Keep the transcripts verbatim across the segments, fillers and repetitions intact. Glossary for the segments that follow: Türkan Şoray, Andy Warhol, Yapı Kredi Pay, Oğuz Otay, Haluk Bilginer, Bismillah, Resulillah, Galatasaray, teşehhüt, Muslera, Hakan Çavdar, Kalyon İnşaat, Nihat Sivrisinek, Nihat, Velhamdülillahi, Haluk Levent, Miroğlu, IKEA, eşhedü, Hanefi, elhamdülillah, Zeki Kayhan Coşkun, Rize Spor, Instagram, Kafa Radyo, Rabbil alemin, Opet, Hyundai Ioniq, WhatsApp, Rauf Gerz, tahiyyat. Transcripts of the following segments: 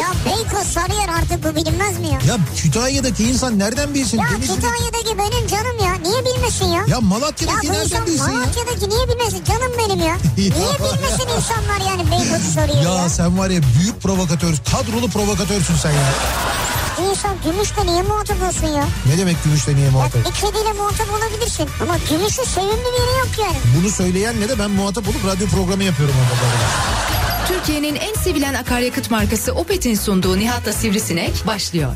Ya Beykoz, Sarıyer artık bu bilinmez mi ya? Ya Kütahya'daki insan nereden bilsin? Ya Denizli... Kütahya'daki benim canım ya. Niye bilmesin ya? Ya Malatya'daki ya nereden bilsin Malatya'daki ya? Malatya'daki niye bilmesin? Canım benim ya. Niye bilmesin insanlar yani Beykoz'u soruyor ya? Ya sen var ya büyük provokatör, kadrolu provokatörsün sen ya. İnsan Gümüş'le niye muhatap olsun ya? Ne demek Gümüş'le niye muhatap? Ya bir kediyle muhatap olabilirsin ama Gümüş'ün sevimli biri yok yani. Bunu söyleyen ne de ben muhatap olup radyo programı yapıyorum orada. Türkiye'nin en sevilen akaryakıt markası Opet'in sunduğu Nihat'la Sivrisinek başlıyor.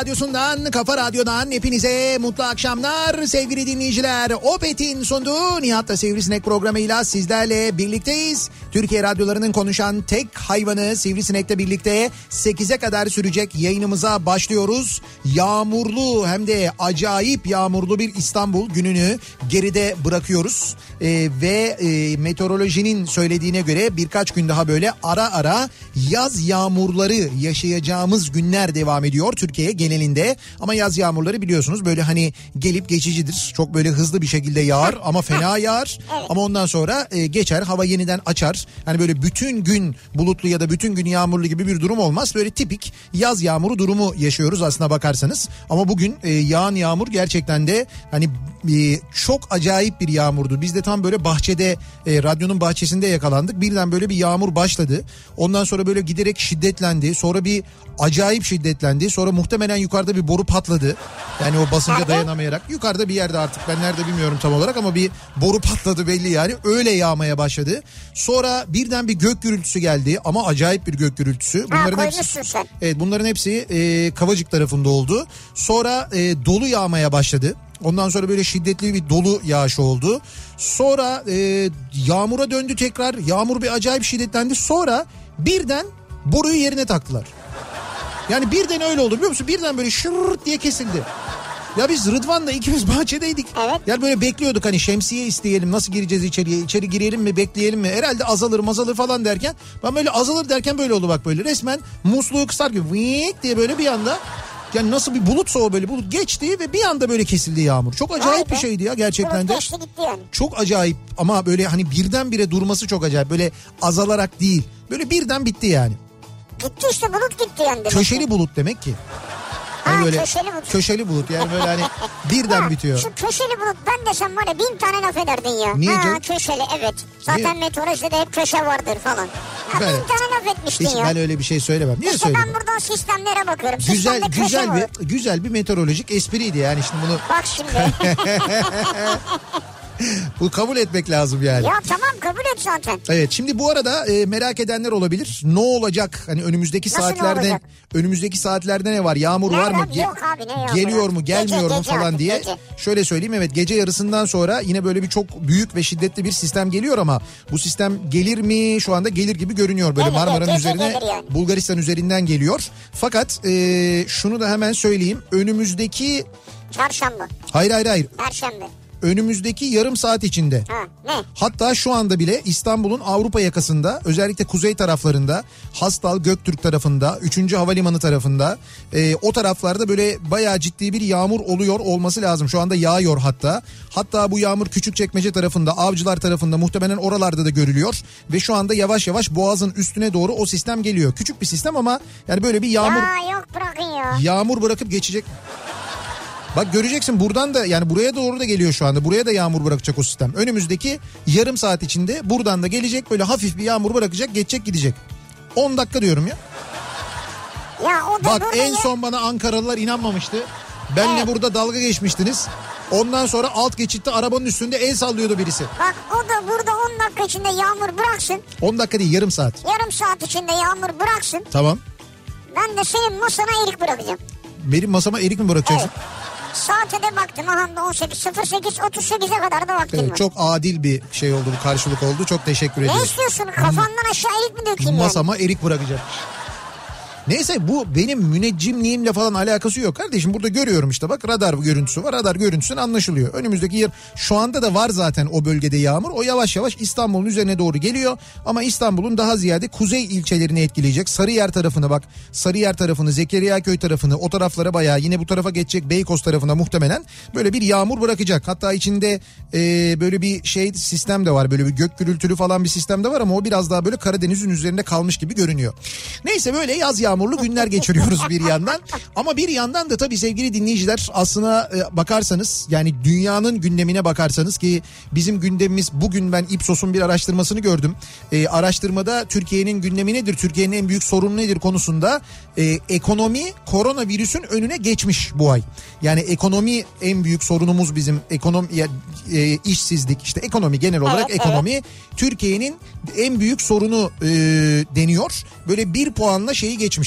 Radyosundan, Kafa Radyo'dan hepinize mutlu akşamlar sevgili dinleyiciler. Opet'in sunduğu Nihat'la Sivrisinek programıyla sizlerle birlikteyiz. Türkiye radyolarının konuşan tek hayvanı Sivrisinek'le birlikte sekize kadar sürecek yayınımıza başlıyoruz. Yağmurlu hem de acayip yağmurlu bir İstanbul gününü geride bırakıyoruz. Ee, ve e, meteorolojinin söylediğine göre birkaç gün daha böyle ara ara yaz yağmurları yaşayacağımız günler devam ediyor Türkiye genelinde. Ama yaz yağmurları biliyorsunuz böyle hani gelip geçicidir. Çok böyle hızlı bir şekilde yağar ama fena yağar. Ama ondan sonra e, geçer, hava yeniden açar. Hani böyle bütün gün bulutlu ya da bütün gün yağmurlu gibi bir durum olmaz. Böyle tipik yaz yağmuru durumu yaşıyoruz aslına bakarsanız. Ama bugün e, yağan yağmur gerçekten de hani e, çok acayip bir yağmurdu. Biz de tam böyle bahçede, e, radyonun bahçesinde yakalandık. Birden böyle bir yağmur başladı. Ondan sonra böyle giderek şiddetlendi. Sonra bir acayip şiddetlendi. Sonra muhtemelen yukarıda bir boru patladı. Yani o basınca dayanamayarak. Yukarıda bir yerde, artık ben nerede bilmiyorum tam olarak ama bir boru patladı belli yani. Öyle yağmaya başladı. Sonra birden bir gök gürültüsü geldi ama acayip bir gök gürültüsü. Bunların ha, hepsi, evet, bunların hepsi e, Kavacık tarafında oldu. Sonra e, dolu yağmaya başladı. Ondan sonra böyle şiddetli bir dolu yağışı oldu. Sonra e, yağmura döndü tekrar. Yağmur bir acayip şiddetlendi. Sonra birden boruyu yerine taktılar. Yani birden öyle oldu biliyor musun? Birden böyle şırrt diye kesildi. Ya biz Rıdvan'la ikimiz bahçedeydik. Evet. Yani böyle bekliyorduk hani şemsiye isteyelim, nasıl gireceğiz içeriye, içeri girelim mi, bekleyelim mi, herhalde azalır mazalır falan derken, ben böyle azalır derken böyle oldu bak, böyle resmen musluğu kısar gibi vıyık diye böyle bir anda, yani nasıl bir bulutsa o, böyle bulut geçti ve bir anda böyle kesildi yağmur. Çok acayip bir şeydi ya gerçekten de. Çok acayip ama böyle hani birdenbire durması çok acayip, böyle azalarak değil, böyle birden bitti yani. Gitti işte, bulut gitti yani. Köşeli bulut demek ki. Yani böyle ha, köşeli bulut. Köşeli bulut yani böyle hani birden ha, bitiyor. Şu köşeli bulut, ben desem var ya bin tane laf ederdin ya. Niye ha, canım? Köşeli, evet. Zaten meteorolojide hep köşe vardır falan. Ha, ben, bin tane laf etmiştin hiç ya. Ben öyle bir şey söylemem. Niye işte söylemem? Ben buradan sistemlere bakıyorum. Güzel, güzel bir, güzel bir meteorolojik espriydi yani şimdi bunu. Bak şimdi. Bu kabul etmek lazım yani. Ya tamam, kabul et zaten. Evet, şimdi bu arada e, merak edenler olabilir. Ne olacak? Hani önümüzdeki Nasıl saatlerde önümüzdeki saatlerde ne var? Yağmur ne var mı? Ge- Yok abi, ne yağmur? Geliyor mu, gelmiyor gece, mu gece falan abi, diye. Gece. Şöyle söyleyeyim, evet, gece yarısından sonra yine böyle bir çok büyük ve şiddetli bir sistem geliyor ama bu sistem gelir mi? Şu anda gelir gibi görünüyor. Böyle evet, Marmara'nın gece üzerine gece yani. Bulgaristan üzerinden geliyor. Fakat e, şunu da hemen söyleyeyim. Önümüzdeki Çarşamba. Hayır hayır hayır. Perşembe. önümüzdeki yarım saat içinde. Ha, hatta şu anda bile İstanbul'un Avrupa yakasında, özellikle kuzey taraflarında, Hastal, Göktürk tarafında, üçüncü Havalimanı tarafında, e, o taraflarda böyle bayağı ciddi bir yağmur oluyor olması lazım. Şu anda yağıyor hatta. Hatta bu yağmur Küçükçekmece tarafında, Avcılar tarafında, muhtemelen oralarda da görülüyor ve şu anda yavaş yavaş Boğaz'ın üstüne doğru o sistem geliyor. Küçük bir sistem ama yani böyle bir yağmur ya, yok bırakın ya. Yağmur bırakıp geçecek. Bak göreceksin, buradan da yani buraya doğru da geliyor şu anda. Buraya da yağmur bırakacak o sistem. Önümüzdeki yarım saat içinde buradan da gelecek, böyle hafif bir yağmur bırakacak, geçecek gidecek. on dakika diyorum ya. Ya o da bak en ya. Son bana Ankaralılar inanmamıştı. Benle evet. Burada dalga geçmiştiniz. Ondan sonra alt geçitte arabanın üstünde el sallıyordu birisi. Bak o da burada on dakika içinde yağmur bıraksın. on dakika değil, yarım saat. Yarım saat içinde yağmur bıraksın. Tamam. Ben de senin masana erik bırakacağım. Benim masama erik mi bırakacaksın? Evet. Saate de baktım, aha on sekiz otuz sekize kadar da vaktim evet, var. Çok adil bir şey oldu, bu karşılık oldu. Çok teşekkür ederim. Ne istiyorsun? Kafandan aşağı erik mi dökeyim yani? Masama erik bırakacağım. Neyse, bu benim müneccimliğimle falan alakası yok kardeşim. Burada görüyorum işte, bak radar görüntüsü var. Radar görüntüsünden anlaşılıyor. Önümüzdeki yer şu anda da var zaten o bölgede yağmur. O yavaş yavaş İstanbul'un üzerine doğru geliyor. Ama İstanbul'un daha ziyade kuzey ilçelerini etkileyecek. Sarıyer tarafını bak. Sarıyer tarafını, Zekeriyaköy tarafını, o taraflara bayağı, yine bu tarafa geçecek, Beykoz tarafına muhtemelen böyle bir yağmur bırakacak. Hatta içinde e, böyle bir şey sistem de var. Böyle bir gök gürültülü falan bir sistem de var ama o biraz daha böyle Karadeniz'in üzerinde kalmış gibi görünüyor. Neyse, böyle yaz yağmur. Yağmurlu günler geçiriyoruz bir yandan. Ama bir yandan da tabii sevgili dinleyiciler, aslına bakarsanız yani dünyanın gündemine bakarsanız ki bizim gündemimiz bugün, ben Ipsos'un bir araştırmasını gördüm. E, araştırmada Türkiye'nin gündemi nedir, Türkiye'nin en büyük sorunu nedir konusunda e, ekonomi koronavirüsün önüne geçmiş bu ay. Yani ekonomi en büyük sorunumuz bizim, ekonomi e, işsizlik işte, ekonomi genel olarak evet, ekonomi evet. Türkiye'nin en büyük sorunu e, deniyor. Böyle bir puanla şeyi geçmiş.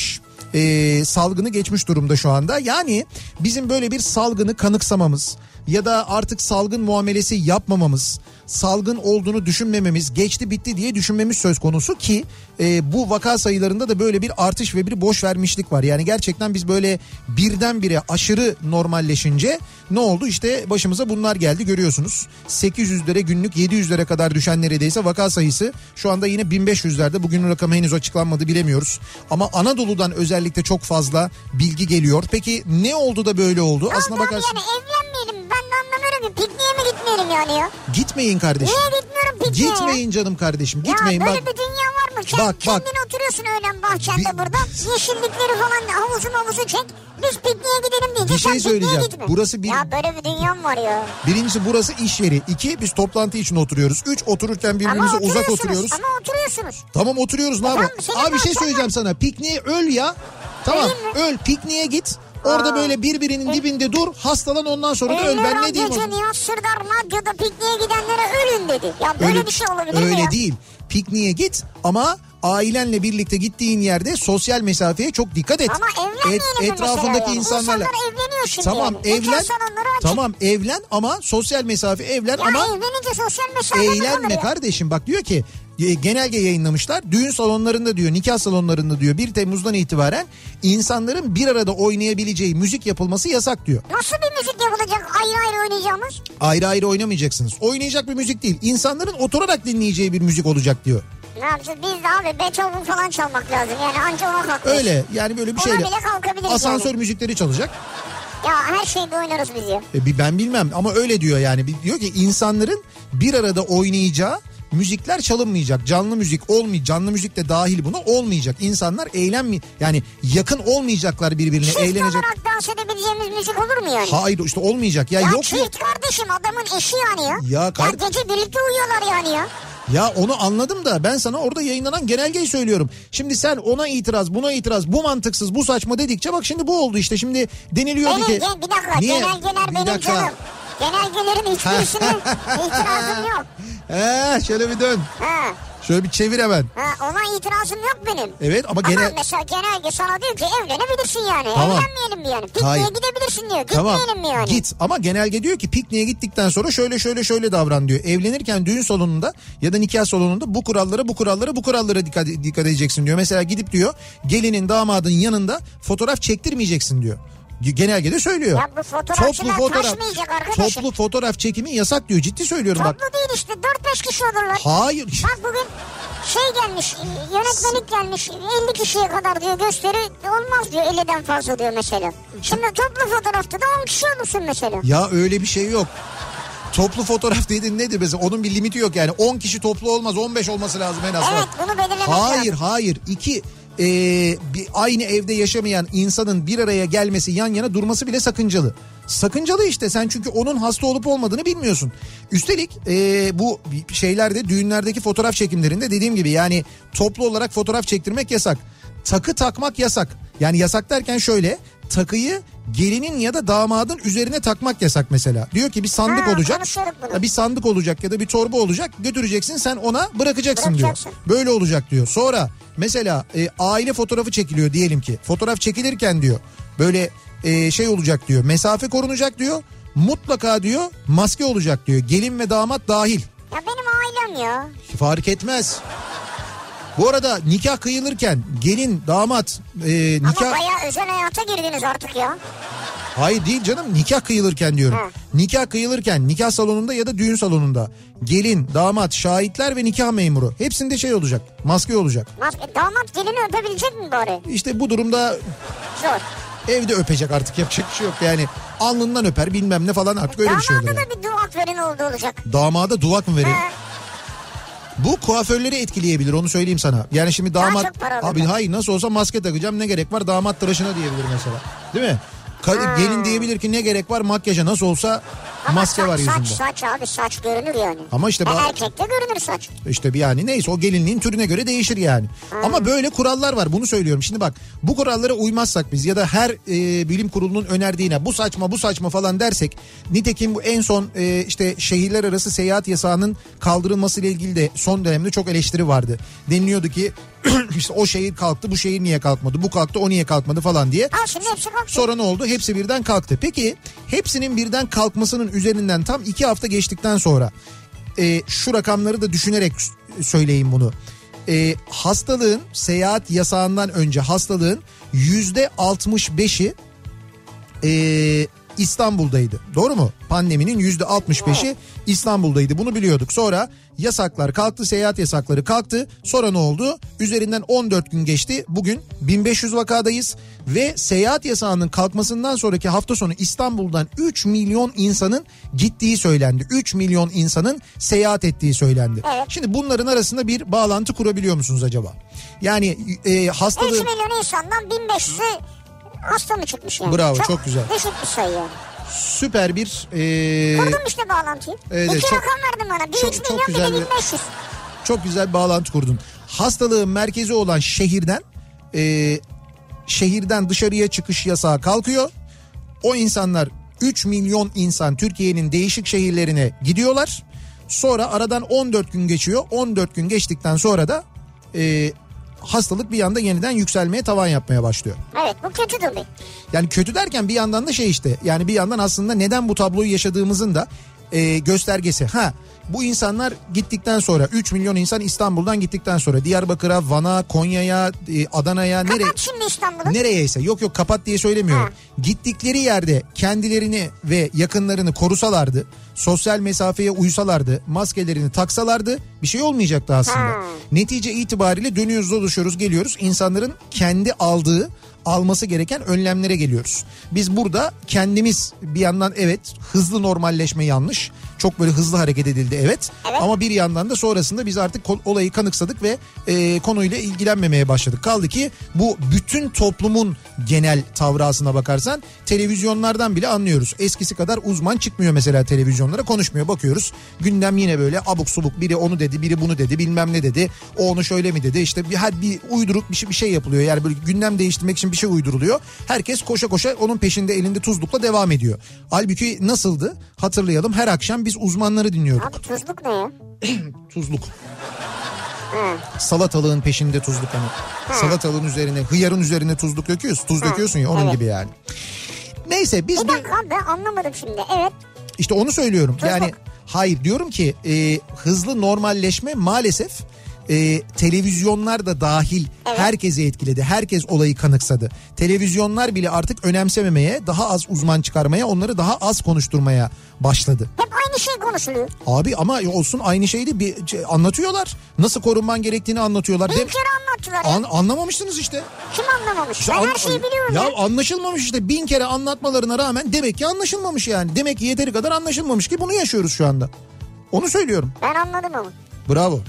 Ee, salgını geçmiş durumda şu anda. Yani bizim böyle bir salgını kanıksamamız ya da artık salgın muamelesi yapmamamız, salgın olduğunu düşünmememiz, geçti bitti diye düşünmemiz söz konusu ki e, bu vaka sayılarında da böyle bir artış ve bir boş vermişlik var. Yani gerçekten biz böyle birdenbire aşırı normalleşince ne oldu? İşte başımıza bunlar geldi, görüyorsunuz. sekiz yüzlere günlük, yedi yüzlere kadar düşen neredeyse vaka sayısı. Şu anda yine bin beş yüzlerde, bugünün rakamı henüz açıklanmadı, bilemiyoruz. Ama Anadolu'dan özellikle çok fazla bilgi geliyor. Peki ne oldu da böyle oldu? Aslına bakarsın. Yani evlenmeyelim, ben de anlamıyorum. Pikniğe mi gitmeyelim yani ya? Gitmeyin kardeşim. Niye gitmiyorum pikniğe? Gitmeyin canım kardeşim. Gitmeyin. Ya böyle bak, bir dünya var mı? Sen bak, kendin bak. Oturuyorsun öğlen bahçende bir, burada. Yeşillikleri falan havuzu havuzu çek. Biz pikniğe gidelim deyince bir şey söyleyeceğim. Gitme. Burası bir... Ya böyle bir dünya var ya. Birincisi burası iş yeri. İki, biz toplantı için oturuyoruz. Üç, otururken birbirimize uzak oturuyoruz. Ama oturuyorsunuz. Tamam oturuyoruz. E, ne yapalım? Abi bir şey söyleyeceğim sana. Pikniğe öl ya. Tamam öl, pikniğe git. Orada Aa, böyle birbirinin e, dibinde dur, hastalan, ondan sonra da öl. Ben ne diyeyim? Öyle Nihat Sırdar radyoda pikniğe gidenlere ölün dedi. Ya böyle öyle, bir şey olabilir öyle mi? Öyle değil. Pikniğe git ama ailenle birlikte gittiğin yerde sosyal mesafeye çok dikkat et. Ama evlenmeyelim et, etrafındaki yani. insanlarla. İnsanlar evleniyor şimdi. Tamam yani. Evlen. Tamam evlen ama sosyal mesafe evlen ya ama. Evlenince sosyal mesafe eğlenme kardeşim. Bak diyor ki, genelge yayınlamışlar. Düğün salonlarında diyor, nikah salonlarında diyor bir Temmuz'dan itibaren insanların bir arada oynayabileceği müzik yapılması yasak diyor. Nasıl bir müzik yapılacak? Ayrı ayrı oynayacağımız? Ayrı ayrı oynamayacaksınız. Oynayacak bir müzik değil. İnsanların oturarak dinleyeceği bir müzik olacak diyor. Ne yapacağız? Biz de abi Beethoven falan çalmak lazım. Yani anca ona kalkmış. Öyle yani böyle bir şeyle. Asansör yani. Müzikleri çalacak. Ya her şeyde oynarız biz ya. E, ben bilmem ama öyle diyor yani. Diyor ki insanların bir arada oynayacağı müzikler çalınmayacak. Canlı müzik olmayacak. Canlı müzik de dahil buna olmayacak. İnsanlar eğlenme, yani yakın olmayacaklar birbirine. Çift eğlenecek. Olarak dans edebileceğimiz müzik olur mu yani? Hayır işte olmayacak. Ya, ya yok çift yok. Kardeşim adamın eşi yani ya. Ya, kar- ya gece birlikte uyuyorlar yani ya. Ya onu anladım da ben sana orada yayınlanan genelgeyi söylüyorum. Şimdi sen ona itiraz, buna itiraz, bu mantıksız, bu saçma dedikçe bak şimdi bu oldu işte. Şimdi deniliyordu benim, ki. Bir dakika niye? Genelgeler bir benim dakika. Canım. Genelgelerin hiçbirisine itirazım yok. He şöyle bir dön. He. Şöyle bir çevir hemen. He, ona itirazım yok benim. Evet ama, ama genel... mesela genelge sana diyor ki evlenebilirsin yani. Tamam. Evlenmeyelim mi yani? Pikniğe Hayır. gidebilirsin diyor. Gitmeyelim tamam. mi yani? Git ama genelge diyor ki pikniğe gittikten sonra şöyle şöyle şöyle davran diyor. Evlenirken düğün salonunda ya da nikah salonunda bu kurallara bu kurallara bu kurallara dikkat, dikkat edeceksin diyor. Mesela gidip diyor gelinin damadın yanında fotoğraf çektirmeyeceksin diyor. Genelge de söylüyor. Ya bu fotoğrafçılar fotoğraf, taşmayacak arkadaşım. Toplu fotoğraf çekimi yasak diyor. Ciddi söylüyorum toplu bak. Toplu değil işte. dört beş kişi olurlar. Hayır. Bak bugün şey gelmiş. Yönetmenlik gelmiş. elli kişiye kadar diyor gösteri olmaz diyor. elliden fazla diyor mesela. Şimdi toplu fotoğrafta da on kişi olursun mesela. Ya öyle bir şey yok. Toplu fotoğraf dediğin nedir mesela? Onun bir limiti yok yani. on kişi toplu olmaz. on beş olması lazım en az. Evet bak. Bunu belirlemek hayır, lazım. Hayır hayır. iki Ee, bir, aynı evde yaşamayan insanın bir araya gelmesi, yan yana durması bile sakıncalı. Sakıncalı işte sen çünkü onun hasta olup olmadığını bilmiyorsun. Üstelik ee, bu şeylerde, düğünlerdeki fotoğraf çekimlerinde dediğim gibi yani toplu olarak fotoğraf çektirmek yasak. Takı takmak yasak. Yani yasak derken şöyle, takıyı gelinin ya da damadın üzerine takmak yasak mesela. Diyor ki bir sandık ha, olacak. Bir sandık olacak ya da bir torba olacak. Götüreceksin, sen ona bırakacaksın, bırakacaksın. diyor. Böyle olacak diyor. Sonra mesela e, aile fotoğrafı çekiliyor diyelim ki. Fotoğraf çekilirken diyor böyle e, şey olacak diyor. Mesafe korunacak diyor. Mutlaka diyor maske olacak diyor. Gelin ve damat dahil. Ya benim ailem ya. Fark etmez. Bu arada nikah kıyılırken gelin, damat... E, nikah... Ama bayağı özel hayata girdiniz artık ya. Hayır değil canım, nikah kıyılırken diyorum. Hı. Nikah kıyılırken, nikah salonunda ya da düğün salonunda gelin, damat, şahitler ve nikah memuru. Hepsinde şey olacak, maske olacak. Maske, damat gelini öpebilecek mi bari? İşte bu durumda... Zor. Evde öpecek artık, yapacak bir şey yok yani. Alnından öper bilmem ne falan, artık öyle damada bir şey oluyor. Damada da bir duvak verin oldu olacak. Damada duvak mı verin? Hı. Bu kuaförleri etkileyebilir, onu söyleyeyim sana. Yani şimdi damat abi hayır nasıl olsa maske takacağım, ne gerek var damat tıraşına diyebilir mesela. Değil mi? Ka- hmm. Gelin diyebilir ki ne gerek var makyaja, nasıl olsa ama maske saç, var yüzünde. Saç saç abi saç görünür yani. Ama işte ba- erkekte görünür saç. İşte bir yani neyse o gelinliğin türüne göre değişir yani. Hmm. Ama böyle kurallar var, bunu söylüyorum. Şimdi bak bu kurallara uymazsak biz ya da her e, bilim kurulunun önerdiğine bu saçma bu saçma falan dersek, nitekim bu en son e, işte şehirler arası seyahat yasağının kaldırılmasıyla ilgili de son dönemde çok eleştiri vardı. Deniliyordu ki işte o şehir kalktı, bu şehir niye kalkmadı, bu kalktı, o niye kalkmadı falan diye. Aa, şimdi hepsi kalktı. Sonra ne oldu? Hepsi birden kalktı. Peki hepsinin birden kalkmasının üzerinden tam iki hafta geçtikten sonra e, şu rakamları da düşünerek söyleyeyim bunu. E, hastalığın seyahat yasağından önce hastalığın yüzde altmış beşi İstanbul'daydı. Doğru mu? Pandeminin yüzde altmış beşi İstanbul'daydı. Bunu biliyorduk. Sonra yasaklar kalktı, seyahat yasakları kalktı. Sonra ne oldu? Üzerinden on dört gün geçti. Bugün bin beş yüz vakadayız ve seyahat yasağının kalkmasından sonraki hafta sonu İstanbul'dan üç milyon insanın gittiği söylendi. üç milyon insanın seyahat ettiği söylendi. Evet. Şimdi bunların arasında bir bağlantı kurabiliyor musunuz acaba? Yani e, hastalığı... üç milyon insandan bin beş yüzü hasta mı çıkmış yani? Bravo, çok, çok güzel. Düşük bir sayı yani. Süper bir... E... Kurdum işte bağlantıyı. Evet, İki çok, rakam verdin bana. Bir çok, üç milyon, bir de bin beş yüz. Çok güzel bir bağlantı kurdun. Hastalığın merkezi olan şehirden... E, şehirden dışarıya çıkış yasağı kalkıyor. O insanlar, üç milyon insan Türkiye'nin değişik şehirlerine gidiyorlar. Sonra aradan on dört gün geçiyor. on dört gün geçtikten sonra da... E, hastalık bir anda yeniden yükselmeye, tavan yapmaya başlıyor. Evet, bu kötü durum. Yani kötü derken bir yandan da şey işte, yani bir yandan aslında neden bu tabloyu yaşadığımızın da e, göstergesi. Ha, bu insanlar gittikten sonra üç milyon insan İstanbul'dan gittikten sonra Diyarbakır'a, Van'a, Konya'ya, e, Adana'ya, kapat nereye? Şimdi İstanbul'u. Nereyeyse, yok yok kapat diye söylemiyorum. Ha. Gittikleri yerde kendilerini ve yakınlarını korusalardı, sosyal mesafeye uysalardı, maskelerini taksalardı bir şey olmayacaktı aslında. Ha. Netice itibariyle dönüyoruz, dolaşıyoruz, geliyoruz. İnsanların kendi aldığı, alması gereken önlemlere geliyoruz. Biz burada kendimiz bir yandan evet hızlı normalleşme yanlış. Çok böyle hızlı hareket edildi evet. evet. Ama bir yandan da sonrasında biz artık olayı kanıksadık ve e, konuyla ilgilenmemeye başladık. Kaldı ki bu bütün toplumun genel tavrasına bakarsan televizyonlardan bile anlıyoruz. Eskisi kadar uzman çıkmıyor mesela televizyonlara, konuşmuyor, bakıyoruz. Gündem yine böyle abuk subuk, biri onu dedi, biri bunu dedi, bilmem ne dedi. O onu şöyle mi dedi? İşte bir, her bir uyduruk bir şey, bir şey yapılıyor. Yani böyle gündem değiştirmek için bir şey uyduruluyor. Herkes koşa koşa onun peşinde, elinde tuzlukla devam ediyor. Halbuki nasıldı? Hatırlayalım, her akşam biz uzmanları dinliyorduk. Abi tuzluk ne ya? Tuzluk. Hı. Salatalığın peşinde tuzluk hani. Hı. Salatalığın üzerine, hıyarın üzerine tuzluk döküyorsun. Tuz Hı. döküyorsun ya, onun evet. gibi yani. Neyse biz... Bir dakika de... ben anlamadım şimdi. Evet. İşte onu söylüyorum. Tuzluk. Yani hayır diyorum ki e, hızlı normalleşme maalesef e, televizyonlar da dahil evet. herkesi etkiledi. Herkes olayı kanıksadı. Televizyonlar bile artık önemsememeye, daha az uzman çıkarmaya, onları daha az konuşturmaya başladı. Hep aynı şey konuşuluyor. Abi ama olsun, aynı şeydi. Bir, anlatıyorlar. Nasıl korunman gerektiğini anlatıyorlar. Bir kere anlattılar. An, anlamamıştınız işte. Kim anlamamış? İşte ben an, her şeyi biliyorum. Ya, ya anlaşılmamış işte. Bin kere anlatmalarına rağmen demek ki anlaşılmamış yani. Demek ki yeteri kadar anlaşılmamış ki bunu yaşıyoruz şu anda. Onu söylüyorum. Ben anladım onu. Bravo.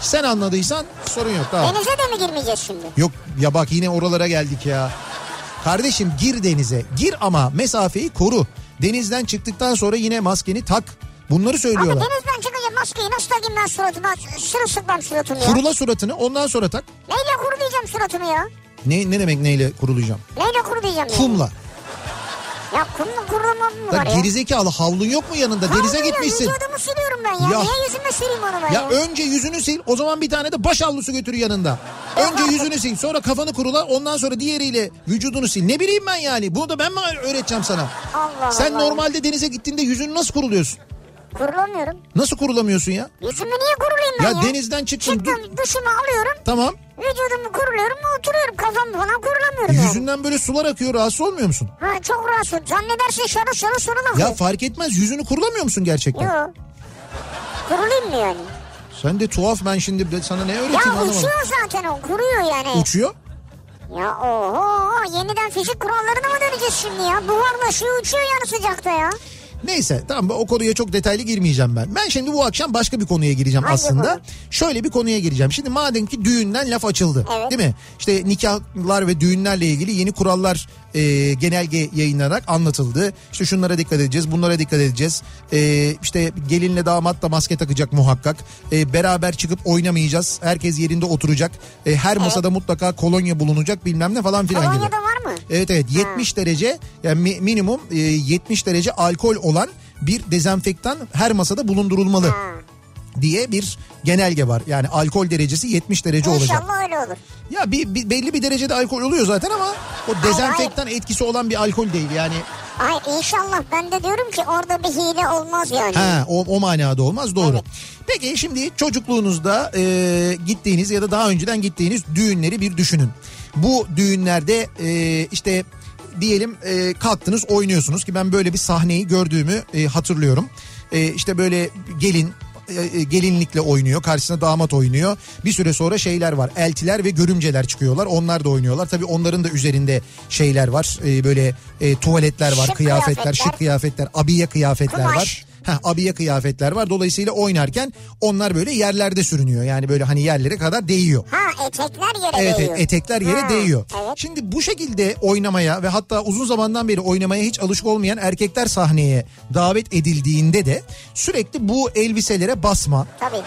Sen anladıysan sorun yok. Tamam. Denize de mi girmeyeceğiz şimdi? Yok ya, bak yine oralara geldik ya. Kardeşim gir denize. Gir ama mesafeyi koru. Denizden çıktıktan sonra yine maskeni tak. Bunları söylüyorlar. Abi denizden çıkınca maskeyi nasıl takayım ben suratıma? Sırılsıklam suratımı ya. Kurula suratını, ondan sonra tak. Neyle kurulayacağım suratımı ya? Ne, ne demek neyle kurulayacağım? Neyle kurulayacağım? Kumla. Yani? Ya kumla kurulmam mı da var ya? Gerizekalı, havlun yok mu yanında? Havlun denize gitmişsin. Vücudumu siliyorum ben ya. ya. Niye yüzüme sileyim onu ben ya? Ya önce yüzünü sil, o zaman bir tane de baş havlusu götür yanında. Önce yüzünü sil, sonra kafanı kurula, ondan sonra diğeriyle vücudunu sil. Ne bileyim ben yani, bunu da ben mi öğreteceğim sana? Allah Sen Allah. Normalde denize gittiğinde yüzünü nasıl kuruluyorsun? Kurulamıyorum. Nasıl kurulamıyorsun ya? Yüzümü niye kurulayım ben ya? Ya denizden çıktım. Çıktım, duşumu alıyorum. Tamam. Vücudumu kuruluyorum, oturuyorum, kafamı falan kurulamıyorum. E, yüzünden yani. Böyle sular akıyor, rahatsız olmuyor musun? Ha, çok rahatsız. Zannedersin şarıl şarıl şarıl akıyor. Ya fark etmez, yüzünü kurulamıyor musun gerçekten? Yok. Kurulayım mı yani? Sen de tuhaf, ben şimdi sana ne öğreteyim? Ya anlamadım. Uçuyor zaten o, kuruyor yani. Uçuyor? Ya oho, yeniden fizik kurallarına mı döneceğiz şimdi ya? Buharlaşıyor, uçuyor yani sıcakta ya. Neyse tamam, o konuya çok detaylı girmeyeceğim ben. Ben şimdi bu akşam başka bir konuya gireceğim. Hangi aslında. Konu? Şöyle bir konuya gireceğim. Şimdi madem ki düğünden laf açıldı, evet. değil mi? İşte nikahlar ve düğünlerle ilgili yeni kurallar e, genelge yayınlanarak anlatıldı. İşte şunlara dikkat edeceğiz, bunlara dikkat edeceğiz. E, işte gelinle damat da maske takacak muhakkak. E, beraber çıkıp oynamayacağız. Herkes yerinde oturacak. E, her evet. masada mutlaka kolonya bulunacak, bilmem ne falan filan. Kolonya da var mı? Evet evet, ha. yetmiş derece yani minimum e, yetmiş derece alkol olan bir dezenfektan her masada bulundurulmalı hmm. diye bir genelge var. Yani alkol derecesi yetmiş derece İnşallah olacak. İnşallah öyle olur. Ya bir, bir, belli bir derecede alkol oluyor zaten ama o hayır, dezenfektan hayır. etkisi olan bir alkol değil yani. Hayır inşallah, ben de diyorum ki orada bir hile olmaz yani. Ha, o, o manada olmaz, doğru. Evet. Peki şimdi çocukluğunuzda e, gittiğiniz ya da daha önceden gittiğiniz düğünleri bir düşünün. Bu düğünlerde e, işte... Diyelim e, kalktınız, oynuyorsunuz ki ben böyle bir sahneyi gördüğümü e, hatırlıyorum. E, işte böyle gelin e, gelinlikle oynuyor, karşısına damat oynuyor. Bir süre sonra şeyler var, eltiler ve görümceler çıkıyorlar, onlar da oynuyorlar. Tabii onların da üzerinde şeyler var, e, böyle e, tuvaletler var, şık kıyafetler, kıyafetler, şık kıyafetler, abiye kıyafetler Kumaş. var. Heh, abiye kıyafetler var. Dolayısıyla oynarken onlar böyle yerlerde sürünüyor. Yani böyle hani yerlere kadar değiyor. Ha, etekler yere evet, değiyor. Evet, etekler yere ha, değiyor. Evet. Şimdi bu şekilde oynamaya ve hatta uzun zamandan beri oynamaya hiç alışık olmayan erkekler sahneye davet edildiğinde de sürekli bu elbiselere basma. Tabii.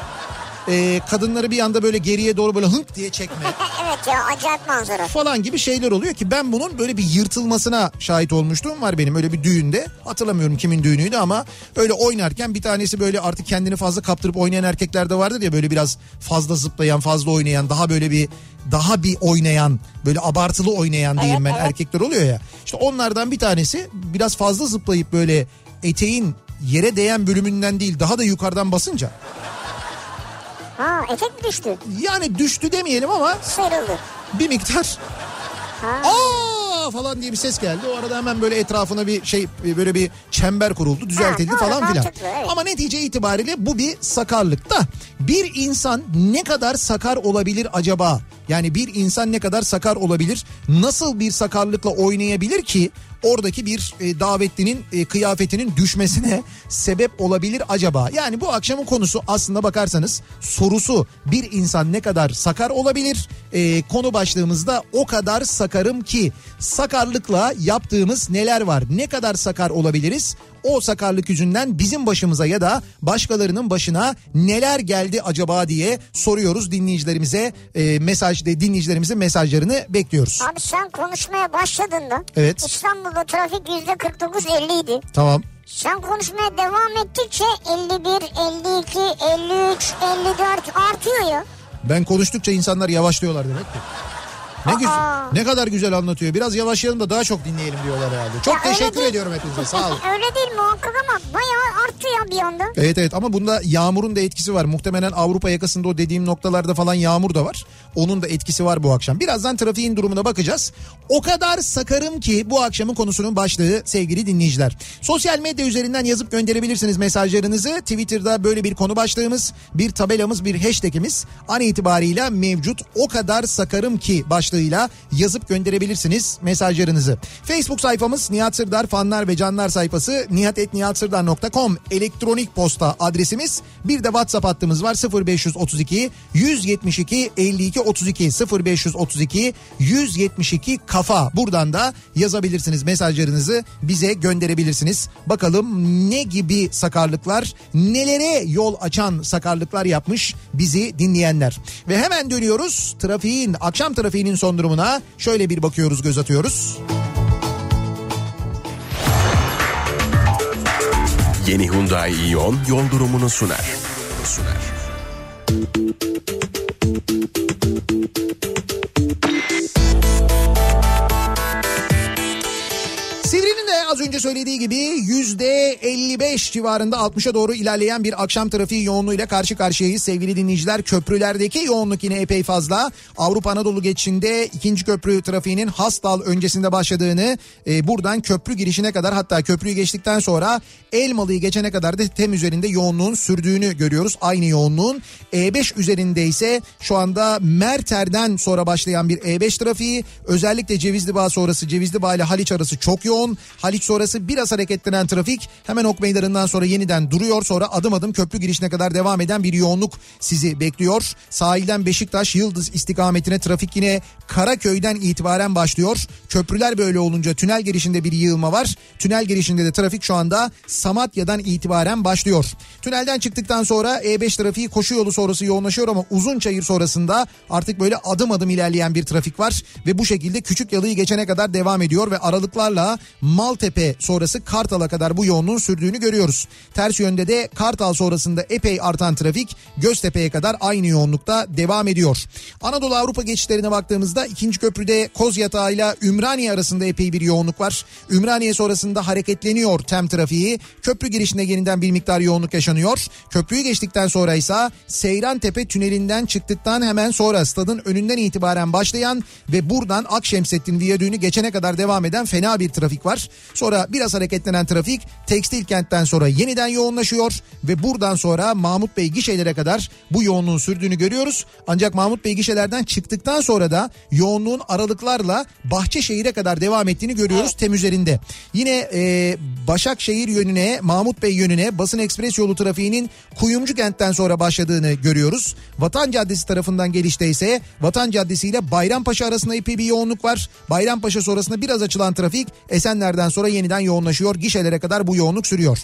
E, kadınları bir anda böyle geriye doğru böyle hınk diye çekme. Evet ya, acayip manzara. Falan gibi şeyler oluyor ki ben bunun böyle bir yırtılmasına şahit olmuştum, var benim öyle bir düğünde. Hatırlamıyorum kimin düğünüydü ama öyle oynarken bir tanesi böyle artık kendini fazla kaptırıp oynayan erkekler de vardır ya, böyle biraz fazla zıplayan, fazla oynayan, daha böyle bir daha bir oynayan, böyle abartılı oynayan evet, diyeyim ben evet. erkekler oluyor ya. İşte onlardan bir tanesi biraz fazla zıplayıp böyle eteğin yere değen bölümünden değil daha da yukarıdan basınca. Ha, etek mi düştü? Yani düştü demeyelim ama... Sarıldı. Bir miktar... Ha. Aa falan diye bir ses geldi. O arada hemen böyle etrafına bir şey, böyle bir çember kuruldu, düzeltildi ha, doğru, falan filan. Evet. Ama netice itibariyle bu bir sakarlık da. Bir insan ne kadar sakar olabilir acaba? Yani bir insan ne kadar sakar olabilir? Nasıl bir sakarlıkla oynayabilir ki oradaki bir e, davetlinin e, kıyafetinin düşmesine sebep olabilir acaba? Yani bu akşamın konusu aslında bakarsanız sorusu, bir insan ne kadar sakar olabilir? E, konu başlığımızda o kadar sakarım ki, sakarlıkla yaptığımız neler var? Ne kadar sakar olabiliriz? O sakarlık yüzünden bizim başımıza ya da başkalarının başına neler geldi acaba diye soruyoruz dinleyicilerimize. E, mesaj dinleyicilerimizin mesajlarını bekliyoruz. Abi sen konuşmaya başladığında evet. İstanbul'da trafik yüzde kırk dokuz elli idi. Tamam. Sen konuşmaya devam ettikçe elli bir, elli iki, elli üç, elli dört artıyor ya. Ben konuştukça insanlar yavaşlıyorlar demek ki. Ne güzel, ne kadar güzel anlatıyor. Biraz yavaşlayalım da daha çok dinleyelim diyorlar herhalde. Çok ya teşekkür ediyorum hepinize, sağ olun. Öyle değil muhakkak ama bayağı arttı ya bir anda. Evet evet ama bunda yağmurun da etkisi var. Muhtemelen Avrupa yakasında o dediğim noktalarda falan yağmur da var. Onun da etkisi var bu akşam. Birazdan trafiğin durumuna bakacağız. O kadar sakarım ki bu akşamın konusunun başlığı sevgili dinleyiciler. Sosyal medya üzerinden yazıp gönderebilirsiniz mesajlarınızı. Twitter'da böyle bir konu başlığımız, bir tabelamız, bir hashtagimiz an itibariyle mevcut. O kadar sakarım ki başlığıyla yazıp gönderebilirsiniz mesajlarınızı. Facebook sayfamız Nihat Sırdar fanlar ve canlar sayfası nihat et nihat sırdar nokta com elektronik posta adresimiz. Bir de WhatsApp hattımız var sıfır beş otuz iki yüz yetmiş iki elli iki otuz iki sıfır beş otuz iki yüz yetmiş iki kafa. Buradan da yazabilirsiniz mesajlarınızı, bize gönderebilirsiniz. Bakalım ne gibi sakarlıklar, nelere yol açan sakarlıklar yapmış bizi dinleyenler. Ve hemen dönüyoruz trafiğin, akşam trafiğinin son durumuna. Şöyle bir bakıyoruz, göz atıyoruz. Yeni Hyundai Ioniq yol durumunu sunar. sunar. Sivri'nin de az önce söylediği gibi yüzde elli beş civarında altmışa doğru ilerleyen bir akşam trafiği yoğunluğuyla karşı karşıyayız sevgili dinleyiciler. Köprülerdeki yoğunluk yine epey fazla. Avrupa Anadolu geçişinde ikinci köprü trafiğinin Hasdal öncesinde başladığını, e, buradan köprü girişine kadar, hatta köprüyü geçtikten sonra Elmalı'yı geçene kadar da Tem üzerinde yoğunluğun sürdüğünü görüyoruz. Aynı yoğunluğun E beş üzerinde ise şu anda Merter'den sonra başlayan bir E beş trafiği, özellikle Cevizli Bağ sonrası, Cevizli Bağ ile Haliç arası çok yoğun. Haliç sonrası biraz hareketlenen trafik hemen Ok Meydanı'ndan sonra yeniden duruyor. Sonra adım adım köprü girişine kadar devam eden bir yoğunluk sizi bekliyor. Sahilden Beşiktaş Yıldız istikametine trafik yine Karaköy'den itibaren başlıyor. Köprüler böyle olunca tünel girişinde bir yığılma var. Tünel girişinde de trafik şu anda Samatya'dan itibaren başlıyor. Tünelden çıktıktan sonra E beş trafiği Koşu Yolu sonrası yoğunlaşıyor ama Uzunçayır sonrasında artık böyle adım adım ilerleyen bir trafik var ve bu şekilde Küçükyalı'yı geçene kadar devam ediyor ve aralıklarla Maltepe sonrası Kartal'a kadar bu yoğunluğun sürdüğünü görüyoruz. Ters yönde de Kartal sonrasında epey artan trafik Göztepe'ye kadar aynı yoğunlukta devam ediyor. Anadolu Avrupa geçişlerine baktığımızda ikinci köprüde Kozyatağı ile Ümraniye arasında epey bir yoğunluk var. Ümraniye sonrasında hareketleniyor Tem trafiği. Köprü girişinde yeniden bir miktar yoğunluk yaşanıyor. Köprüyü geçtikten sonra ise Seyrantepe tünelinden çıktıktan hemen sonra stadın önünden itibaren başlayan ve buradan Akşemsettin Viyadüğü'nü geçene kadar devam eden fena bir trafik var. var. Sonra biraz hareketlenen trafik Tekstil Kent'ten sonra yeniden yoğunlaşıyor ve buradan sonra Mahmut Bey gişelere kadar bu yoğunluğun sürdüğünü görüyoruz. Ancak Mahmut Bey gişelerden çıktıktan sonra da yoğunluğun aralıklarla Bahçeşehir'e kadar devam ettiğini görüyoruz Tem üzerinde. Yine e, Başakşehir yönüne, Mahmut Bey yönüne basın ekspres yolu trafiğinin Kuyumcu Kent'ten sonra başladığını görüyoruz. Vatan Caddesi tarafından gelişte ise Vatan Caddesi ile Bayrampaşa arasında epey bir yoğunluk var. Bayrampaşa sonrasında biraz açılan trafik Esen nereden sonra yeniden yoğunlaşıyor. Gişelere kadar bu yoğunluk sürüyor.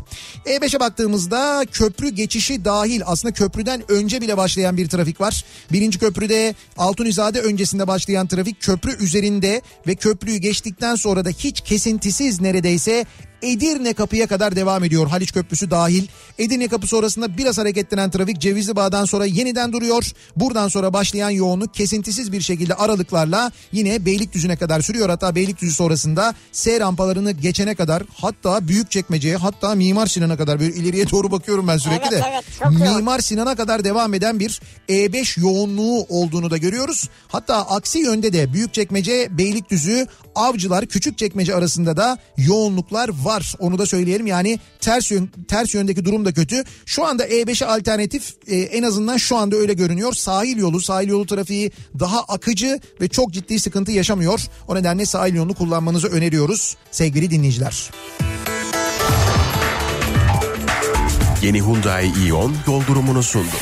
E beşe baktığımızda köprü geçişi dahil aslında köprüden önce bile başlayan bir trafik var. Birinci köprüde Altunizade öncesinde başlayan trafik köprü üzerinde ve köprüyü geçtikten sonra da hiç kesintisiz neredeyse Edirne Kapı'ya kadar devam ediyor. Haliç Köprüsü dahil. Edirne Kapı sonrasında biraz hareketlenen trafik Cevizli Bağ'dan sonra yeniden duruyor. Buradan sonra başlayan yoğunluk kesintisiz bir şekilde aralıklarla yine Beylikdüzü'ne kadar sürüyor. Hatta Beylikdüzü sonrasında S rampalarını geçene kadar, hatta Büyükçekmece'ye, hatta Mimar Sinan'a kadar, böyle ileriye doğru bakıyorum ben sürekli de. Evet, evet, Mimar Sinan'a kadar devam eden bir E beş yoğunluğu olduğunu da görüyoruz. Hatta aksi yönde de Büyükçekmece, Beylikdüzü, Avcılar, Küçükçekmece arasında da yoğunluklar var. Onu da söyleyelim, yani ters yön, ters yöndeki durum da kötü. Şu anda E beşe alternatif, e, en azından şu anda öyle görünüyor. Sahil yolu, sahil yolu trafiği daha akıcı ve çok ciddi sıkıntı yaşamıyor. O nedenle sahil yolunu kullanmanızı öneriyoruz sevgili dinleyiciler. Yeni Hyundai Ioniq yol durumunu sundu.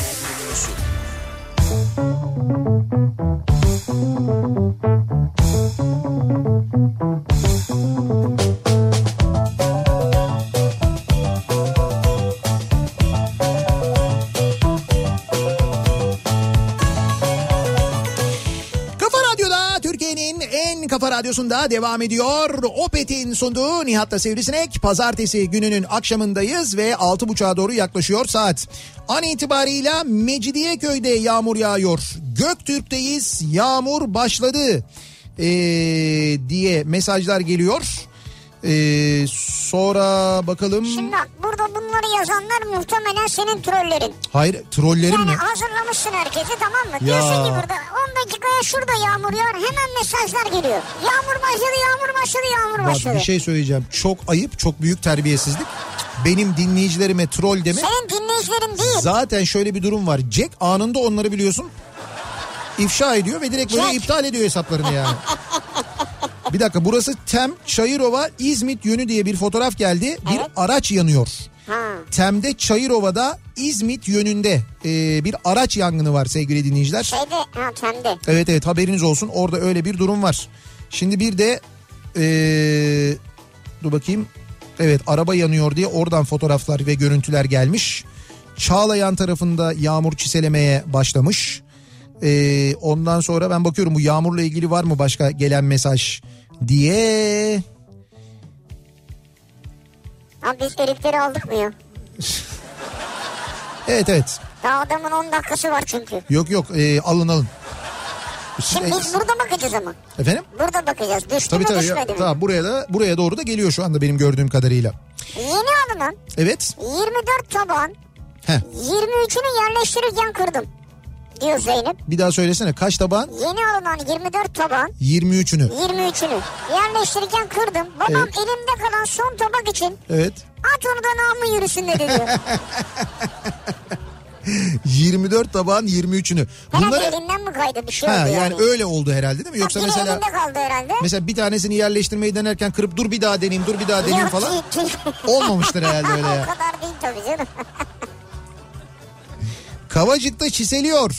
Radyosunda devam ediyor. Opet'in sunduğu Nihat'la Sivrisinek. Pazartesi gününün akşamındayız ve altı buçuğa doğru yaklaşıyor saat. An itibarıyla Mecidiyeköy'de yağmur yağıyor. Göktürk'teyiz, yağmur başladı ee, diye mesajlar geliyor. Ee, sonra bakalım. Şimdi bak, burada bunları yazanlar muhtemelen senin trollerin. Hayır, trollerim yani mi? Yani hazırlamışsın herkesi, tamam mı? Ya. Diyorsun ki burada on dakikaya şurada yağmur yağar, hemen mesajlar geliyor. Yağmur başladı, yağmur başladı, yağmur başladı. Bak, bir şey söyleyeceğim. Çok ayıp, çok büyük terbiyesizlik. Benim dinleyicilerime troll demek. Senin dinleyicilerin değil. Zaten şöyle bir durum var. Jack anında onları biliyorsun ifşa ediyor ve direkt Jack. Böyle iptal ediyor hesaplarını yani. Bir dakika, burası Tem, Çayırova, İzmit yönü diye bir fotoğraf geldi. Evet. Bir araç yanıyor. Ha. Tem'de, Çayırova'da, İzmit yönünde e, bir araç yangını var sevgili dinleyiciler. Şeyde, ha, Tem'de. Evet evet, haberiniz olsun, orada öyle bir durum var. Şimdi bir de e, dur bakayım. Evet, araba yanıyor diye oradan fotoğraflar ve görüntüler gelmiş. Çağlayan tarafında yağmur çiselemeye başlamış. E, ondan sonra ben bakıyorum bu yağmurla ilgili var mı başka gelen mesaj diye. Abi biz erikleri aldık mı ya? Evet evet. Daha adamın on dakikası var çünkü. Yok yok e, alın alın. Şimdi e, biz burada bakacağız ama. Efendim? Burada bakacağız. Düştü tabii, mü tabii, düşmedi ya, mi? Tamam, buraya, da, buraya doğru da geliyor şu anda benim gördüğüm kadarıyla. Yeni alınan. Evet. yirmi dört tabağın Heh. yirmi üçünü yerleştirirken kırdım. Diyor Zeynep. Bir daha söylesene, kaç tabağın? Yeni alınan yirmi dört tabağın yirmi üçünü yirmi üçünü yerleştirirken kırdım. Babam evet. Elimde kalan son tabak için. Evet. At onu da namı yürüsün dedi diyor. yirmi dört tabağın yirmi üçünü Bunları elinden mi kaydı bir şey ha, oldu yani. Yani öyle oldu herhalde değil mi? Yoksa bak, mesela kaldı herhalde. Mesela bir tanesini yerleştirmeyi denerken kırıp dur bir daha deneyeyim, dur bir daha deneyeyim falan. Olmamıştır herhalde öyle ya. O kadar değil tabii canım. Kavacık'ta çiseliyor.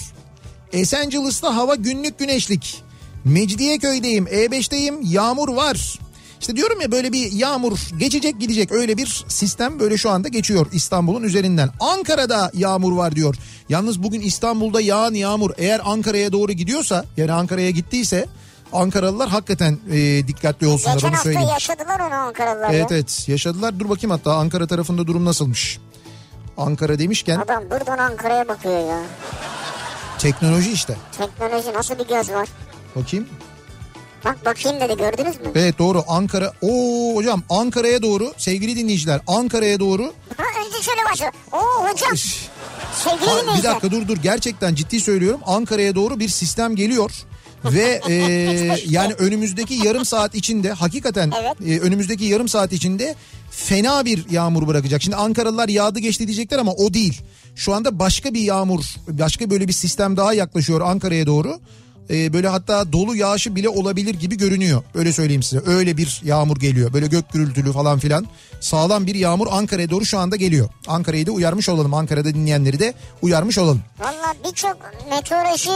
Esencilis'ta hava günlük güneşlik. Mecidiyeköy'deyim, E beşteyim, yağmur var. İşte diyorum ya, böyle bir yağmur geçecek gidecek, öyle bir sistem böyle şu anda geçiyor İstanbul'un üzerinden. Ankara'da yağmur var diyor. Yalnız bugün İstanbul'da yağan yağmur eğer Ankara'ya doğru gidiyorsa, yani Ankara'ya gittiyse Ankaralılar hakikaten e, dikkatli olsunlar. Geçen hafta yaşadılar onu Ankaralılar. Evet ya. Evet yaşadılar. Dur bakayım hatta Ankara tarafında durum nasılmış. Ankara demişken... Adam buradan Ankara'ya bakıyor ya. Teknoloji işte. Teknoloji, nasıl bir göz var. Bakayım. Bak bakayım dedi, gördünüz mü? Evet doğru, Ankara... Oo hocam, Ankara'ya doğru sevgili dinleyiciler, Ankara'ya doğru... Ha, önce şöyle başla. Oo hocam. Sevgili ha, dinleyiciler. Bir dakika dur dur, gerçekten ciddi söylüyorum. Ankara'ya doğru bir sistem geliyor. Ve e, yani önümüzdeki yarım saat içinde hakikaten evet. e, önümüzdeki yarım saat içinde fena bir yağmur bırakacak. Şimdi Ankaralılar yağdı geçti diyecekler ama o değil. Şu anda başka bir yağmur, başka böyle bir sistem daha yaklaşıyor Ankara'ya doğru. E, böyle hatta dolu yağışı bile olabilir gibi görünüyor. Öyle söyleyeyim size. Öyle bir yağmur geliyor. Böyle gök gürültülü falan filan. Sağlam bir yağmur Ankara'ya doğru şu anda geliyor. Ankara'yı da uyarmış olalım. Ankara'da dinleyenleri de uyarmış olalım. Vallahi birçok meteoroloji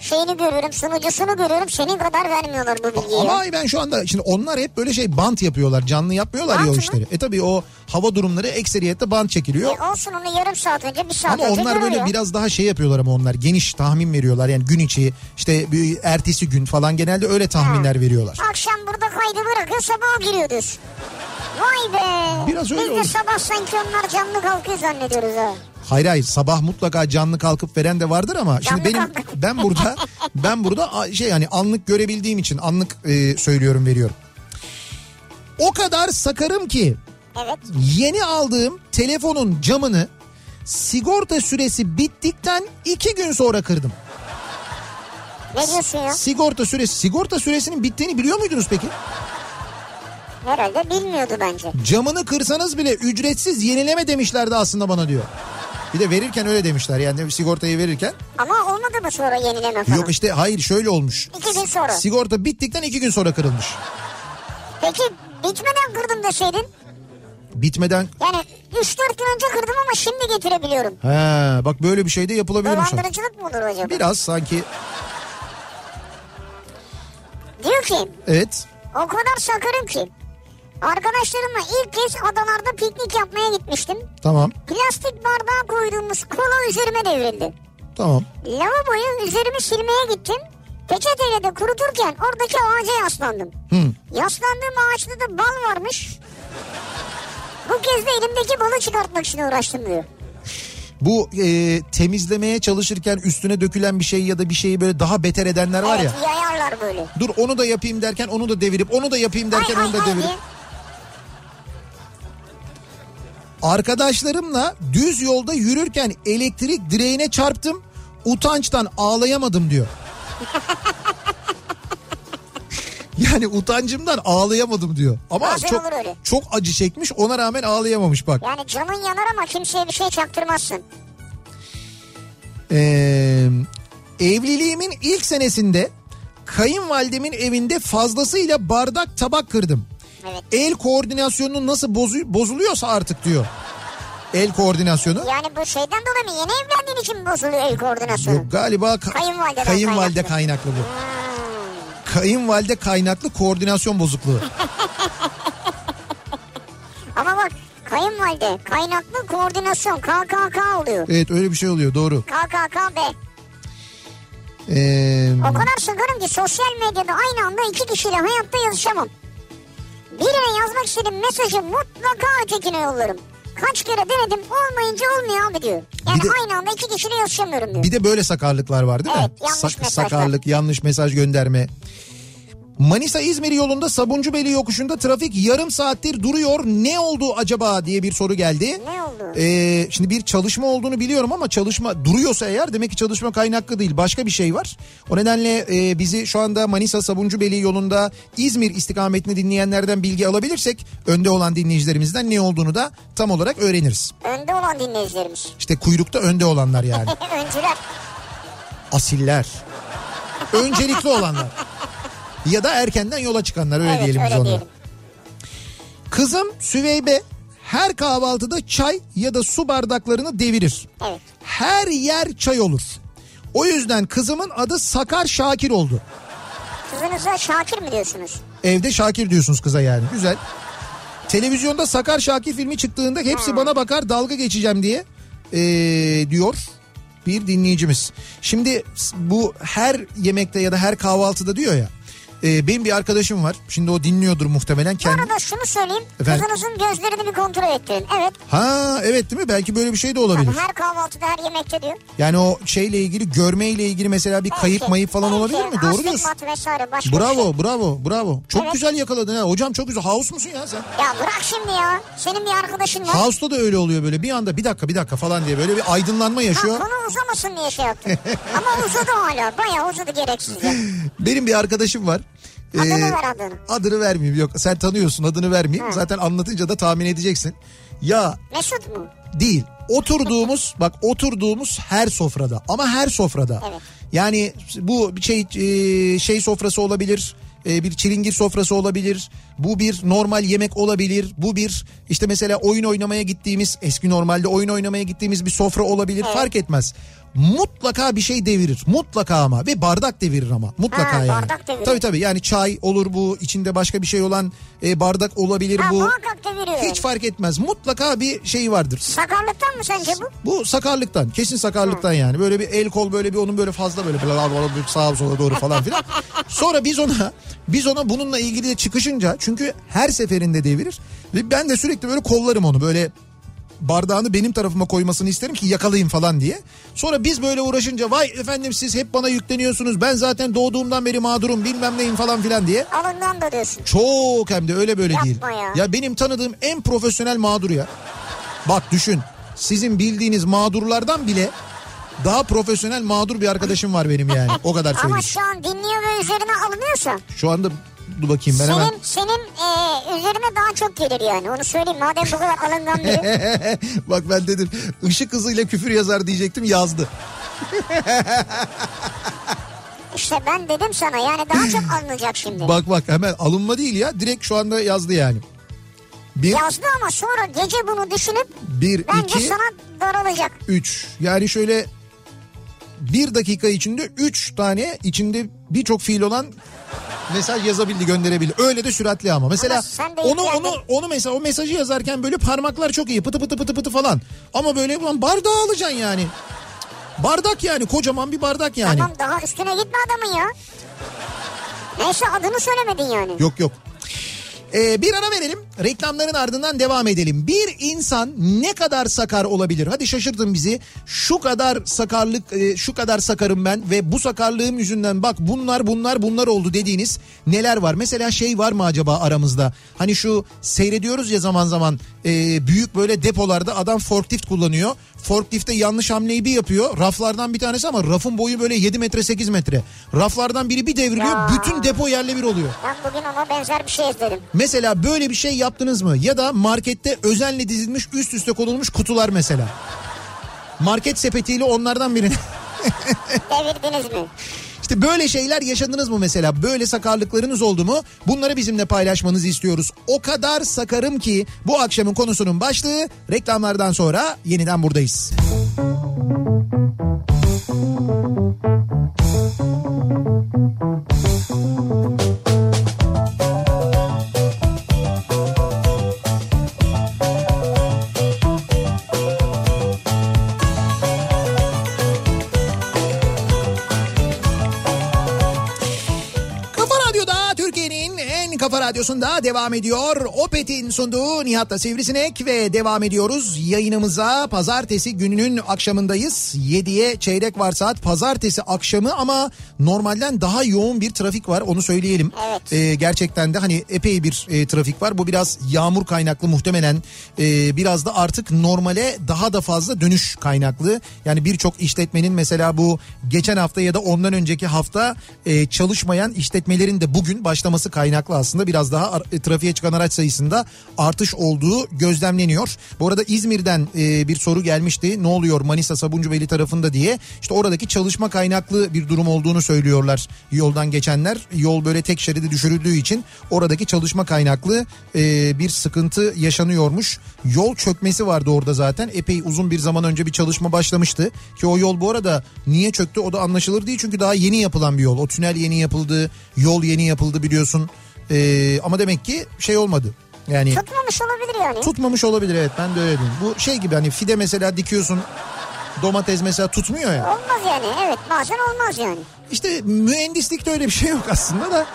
şeyini görüyorum, sunucusunu görüyorum, senin kadar vermiyorlar bu bilgiyi. Ama ben şu anda şimdi onlar hep böyle şey bant yapıyorlar, canlı yapmıyorlar bant ya o işleri. Mı? E tabii o hava durumları ekseriyette bant çekiliyor. E olsun, onu yarım saat önce bir saat ama önce görüyor. Ama onlar böyle biraz daha şey yapıyorlar, ama onlar geniş tahmin veriyorlar. Yani gün içi işte bir ertesi gün falan genelde öyle tahminler ha. veriyorlar. Akşam burada kaydı bırakıyor, sabah giriyor diyorsun. Vay be. Biraz öyle Biz de olsun. Sabah sanki onlar canlı kalkıyor zannediyoruz ha. Hayır hayır, sabah mutlaka canlı kalkıp veren de vardır ama şimdi benim ben burada ben burada şey yani anlık görebildiğim için anlık e, söylüyorum, veriyorum. O kadar sakarım ki evet. Yeni aldığım telefonun camını sigorta süresi bittikten iki gün sonra kırdım. Ne diyorsun ya? Sigorta süresi sigorta süresinin bittiğini biliyor muydunuz peki? Herhalde bilmiyordu bence. Camını kırsanız bile ücretsiz yenileme demişlerdi aslında bana diyor. Bir de verirken öyle demişler yani, sigortayı verirken. Ama olmadı mı sonra yenileme falan? Yok işte, hayır şöyle olmuş. İki gün sonra. Sigorta bittikten iki gün sonra kırılmış. Peki bitmeden kırdım deseydin? Bitmeden. Yani üç dört gün önce kırdım ama şimdi getirebiliyorum. He, bak böyle bir şey de yapılabiliyormuş. Dolandırıcılık mı olur acaba? Biraz sanki. Diyor ki. Evet. O kadar sakarım ki. Arkadaşlarımla ilk kez adalarda piknik yapmaya gitmiştim. Tamam. Plastik bardağa koyduğumuz kola üzerime devrildi. Tamam. Lavaboyu üzerimi silmeye gittim. Peçeteyle de kuruturken oradaki ağaca yaslandım. Hı. Yaslandığım ağaçta da bal varmış. Bu kez de elimdeki balı çıkartmak için uğraştım diyor. Bu e, temizlemeye çalışırken üstüne dökülen bir şey ya da bir şeyi böyle daha beter edenler var ya. Evet, yayarlar böyle. Dur onu da yapayım derken onu da devirip onu da yapayım derken ay, onu ay, da devirip. Ay. Arkadaşlarımla düz yolda yürürken elektrik direğine çarptım. Utançtan ağlayamadım diyor. Yani utancımdan ağlayamadım diyor. Ama bazen çok çok acı çekmiş, ona rağmen ağlayamamış bak. Yani canın yanar ama kimseye bir şey çaktırmazsın. Ee, evliliğimin ilk senesinde kayınvalidemin evinde fazlasıyla bardak tabak kırdım. Evet. El koordinasyonunun nasıl bozu- bozuluyorsa artık diyor. El koordinasyonu. Yani bu şeyden dolayı mı? Yeni evlendiğin için bozuluyor el koordinasyonu. Yok galiba ka- kayınvalide, kayınvalide kaynaklı, kaynaklı bu. Hmm. Kayınvalide kaynaklı koordinasyon bozukluğu. Ama bak kayınvalide kaynaklı koordinasyon K K K oluyor. Evet öyle bir şey oluyor, doğru. K K K B. Ee... O kadar sıkırım ki sosyal medyada aynı anda iki kişiyle hayatta yazışamam. Birine yazmak istediğim mesajı mutlaka ötekine yollarım. Kaç kere denedim, olmayınca olmuyor abi diyor. Yani de, aynı anda iki kişiyle yaşamıyorum diyor. Bir de böyle sakarlıklar var değil evet, mi? Yanlış Sa- sakarlık, yanlış mesaj gönderme. Manisa-İzmir yolunda Sabuncubeli yokuşunda trafik yarım saattir duruyor. Ne oldu acaba diye bir soru geldi. Ne oldu? Ee, şimdi bir çalışma olduğunu biliyorum ama çalışma duruyorsa eğer demek ki çalışma kaynaklı değil. Başka bir şey var. O nedenle e, bizi şu anda Manisa-Sabuncubeli yolunda İzmir istikametini dinleyenlerden bilgi alabilirsek önde olan dinleyicilerimizden ne olduğunu da tam olarak öğreniriz. Önde olan dinleyicilerimiz. İşte kuyrukta önde olanlar yani. Öncüler. Asiller. Öncelikli olanlar. Ya da erkenden yola çıkanlar öyle evet, diyelim biz ona. Kızım Süveybe her kahvaltıda çay ya da su bardaklarını devirir. Evet. Her yer çay olur. O yüzden kızımın adı Sakar Şakir oldu. Kızınıza Şakir mi diyorsunuz? Evde Şakir diyorsunuz kıza yani. Güzel. Televizyonda Sakar Şakir filmi çıktığında hepsi hmm. bana bakar dalga geçeceğim diye ee, diyor. Bir dinleyicimiz. Şimdi bu her yemekte ya da her kahvaltıda diyor ya. Ee, benim bir arkadaşım var. Şimdi o dinliyordur muhtemelen. Kendi... Bu arada şunu söyleyeyim. Efendim? Kızınızın gözlerini bir kontrol ettirin. Evet. Ha evet değil mi? Belki böyle bir şey de olabilir. Tabii her kahvaltıda her yemekte diyor. Yani o şeyle ilgili, görmeyle ilgili mesela bir belki, kayıp mayıp falan belki, olabilir mi? Doğru diyorsun. Bravo şey. bravo bravo. Çok evet. güzel yakaladın ha. Hocam çok güzel. House musun ya sen? Ya bırak şimdi ya. Senin bir arkadaşın var. House'da da öyle oluyor böyle. Bir anda bir dakika bir dakika falan diye böyle bir aydınlanma yaşıyor. Ha, konu uzamasın diye şey yaptım. Ama uzadı hala. Bayağı uzadı gereksiz. Benim bir arkadaşım var. Ee, adını ver adını. Adını vermeyeyim yok. Sen tanıyorsun adını vermeyeyim. Hı. Zaten anlatınca da tahmin edeceksin. Ya Mesut mu? Değil. Oturduğumuz bak oturduğumuz her sofrada ama her sofrada. Evet. Yani bu şey şey sofrası olabilir. Bir çilingir sofrası olabilir. Bu bir normal yemek olabilir. Bu bir işte mesela oyun oynamaya gittiğimiz eski normalde oyun oynamaya gittiğimiz bir sofra olabilir. Evet. Fark etmez. Mutlaka bir şey devirir. Mutlaka ama ve bardak devirir ama. Mutlaka ha, yani. Bardak devirir. Tabii tabii yani çay olur bu. İçinde başka bir şey olan e, bardak olabilir ha, bu. Hiç fark etmez. Mutlaka bir şey vardır. Sakarlıktan mı sence bu? Bu sakarlıktan. Kesin sakarlıktan ha. yani. Böyle bir el kol böyle bir onun böyle fazla böyle sağa sola doğru falan filan. Sonra biz ona biz ona bununla ilgili de çıkışınca çünkü her seferinde devirir. Ve ben de sürekli böyle kollarım onu böyle bardağını benim tarafıma koymasını isterim ki yakalayayım falan diye. Sonra biz böyle uğraşınca vay efendim siz hep bana yükleniyorsunuz. Ben zaten doğduğumdan beri mağdurum bilmem neyim falan filan diye. Alından da diyorsun. Çok hem de öyle böyle yapma değil. Ya. ya benim tanıdığım en profesyonel mağdur ya. Bak düşün sizin bildiğiniz mağdurlardan bile daha profesyonel mağdur bir arkadaşım var benim yani. O kadar söyleyeyim. Ama şu an dinliyor ve üzerine alınıyorsa. Şu anda... Dur bakayım ben senin, hemen. Senin e, üzerine daha çok gelir yani onu söyleyeyim madem bu kadar alıngan biri. Bak ben dedim ışık hızıyla küfür yazar diyecektim yazdı. İşte ben dedim sana yani daha çok alınacak şimdi. Bak bak hemen alınma değil ya direkt şu anda yazdı yani. Bir, yazdı ama sonra gece bunu düşünüp bir, bence iki, sana daralacak. üç yani şöyle bir dakika içinde üç tane içinde birçok fiil olan... Mesaj yazabildi, gönderebildi. Öyle de süratli ama. Mesela ama onu onu onu mesela o mesajı yazarken böyle parmaklar çok iyi. Pıtı pıtı pıtı pıtı falan. Ama böyle bardağı alacaksın yani. Bardak yani kocaman bir bardak yani. Tamam daha üstüne gitme adamın ya. Neyse adını söylemedin yani. Yok yok. Ee, bir ara verelim. Reklamların ardından devam edelim. Bir insan ne kadar sakar olabilir? Hadi şaşırtın bizi. Şu kadar sakarlık, şu kadar sakarım ben ve bu sakarlığım yüzünden bak bunlar bunlar bunlar oldu dediğiniz neler var? Mesela şey var mı acaba aramızda? Hani şu seyrediyoruz ya zaman zaman büyük böyle depolarda adam forklift kullanıyor. Forklifte yanlış hamleyi bir yapıyor. Raflardan bir tanesi ama rafın boyu böyle yedi metre sekiz metre. Raflardan biri bir devriliyor. Ya. Bütün depo yerle bir oluyor. Ben bugün ona benzer bir şey izledim. Mesela böyle bir şey yaptınız mı? Ya da markette özenle dizilmiş üst üste konulmuş kutular mesela. Market sepetiyle onlardan birini. Devirdiniz mi? İşte böyle şeyler yaşadınız mı mesela? Böyle sakarlıklarınız oldu mu? Bunları bizimle paylaşmanızı istiyoruz. O kadar sakarım ki bu akşamın konusunun başlığı. Reklamlardan sonra yeniden buradayız. Radyosu'nda devam ediyor. Opet'in sunduğu Nihat'la Sivrisinek ve devam ediyoruz yayınımıza. Pazartesi gününün akşamındayız. yediye çeyrek var saat. Pazartesi akşamı ama normalden daha yoğun bir trafik var. Onu söyleyelim. Evet. Ee, gerçekten de hani epey bir e, trafik var. Bu biraz yağmur kaynaklı muhtemelen. E, biraz da artık normale daha da fazla dönüş kaynaklı. Yani birçok işletmenin mesela bu geçen hafta ya da ondan önceki hafta e, çalışmayan işletmelerin de bugün başlaması kaynaklı aslında. Biraz daha trafiğe çıkan araç sayısında artış olduğu gözlemleniyor. Bu arada İzmir'den e, bir soru gelmişti. Ne oluyor Manisa Sabuncubeyli tarafında diye. İşte oradaki çalışma kaynaklı bir durum olduğunu söylüyorlar yoldan geçenler. Yol böyle tek şeride düşürüldüğü için oradaki çalışma kaynaklı e, bir sıkıntı yaşanıyormuş. Yol çökmesi vardı orada zaten. Epey uzun bir zaman önce bir çalışma başlamıştı. Ki o yol bu arada niye çöktü o da anlaşılır değil. Çünkü daha yeni yapılan bir yol. O tünel yeni yapıldı. Yol yeni yapıldı biliyorsun. Ee, ama demek ki şey olmadı. Yani tutmamış olabilir yani. Tutmamış olabilir evet ben de öyle diyorum. Bu şey gibi hani fide mesela dikiyorsun domates mesela tutmuyor ya. Olmaz yani evet bazen olmaz yani. İşte mühendislikte öyle bir şey yok aslında da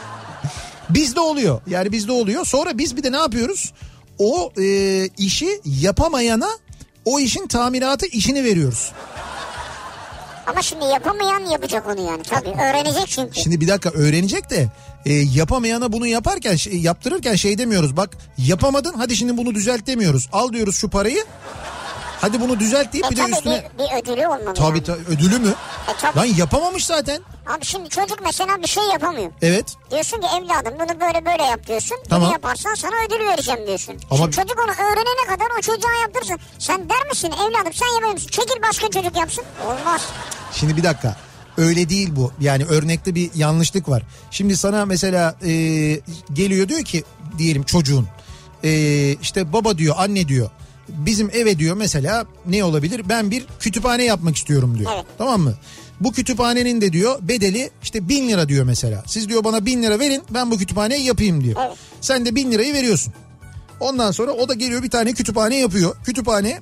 bizde oluyor. Yani bizde oluyor. Sonra biz bir de ne yapıyoruz? O e, işi yapamayana o işin tamiratı işini veriyoruz. Ama şimdi yapamayan yapacak onu yani tabii öğrenecek çünkü. Şimdi bir dakika öğrenecek de e, yapamayana bunu yaparken şey, yaptırırken şey demiyoruz bak yapamadın hadi şimdi bunu düzelt demiyoruz. Al diyoruz şu parayı hadi bunu düzelt deyip e, bir de üstüne. Bir, bir ödülü olmalı. Tabii yani. ta- ödülü mü? E, tabii. Lan yapamamış zaten. Abi şimdi çocuk mesela bir şey yapamıyor. Evet. Diyorsun ki evladım bunu böyle böyle yap diyorsun. Tamam. Bunu yaparsan sana ödül vereceğim diyorsun. Ama... Şimdi çocuk onu öğrenene kadar o çocuğa yaptırsın. Sen der misin evladım sen yapamıyorsun. Çekil başka çocuk yapsın. Olmaz. Şimdi bir dakika. Öyle değil bu. Yani örnekte bir yanlışlık var. Şimdi sana mesela e, geliyor diyor ki diyelim çocuğun. E, işte baba diyor anne diyor. Bizim eve diyor mesela ne olabilir? Ben bir kütüphane yapmak istiyorum diyor. Evet. Tamam mı? Bu kütüphanenin de diyor bedeli işte bin lira diyor mesela. Siz diyor bana bin lira verin ben bu kütüphaneyi yapayım diyor. Evet. Sen de bin lirayı veriyorsun. Ondan sonra o da geliyor bir tane kütüphane yapıyor. Kütüphane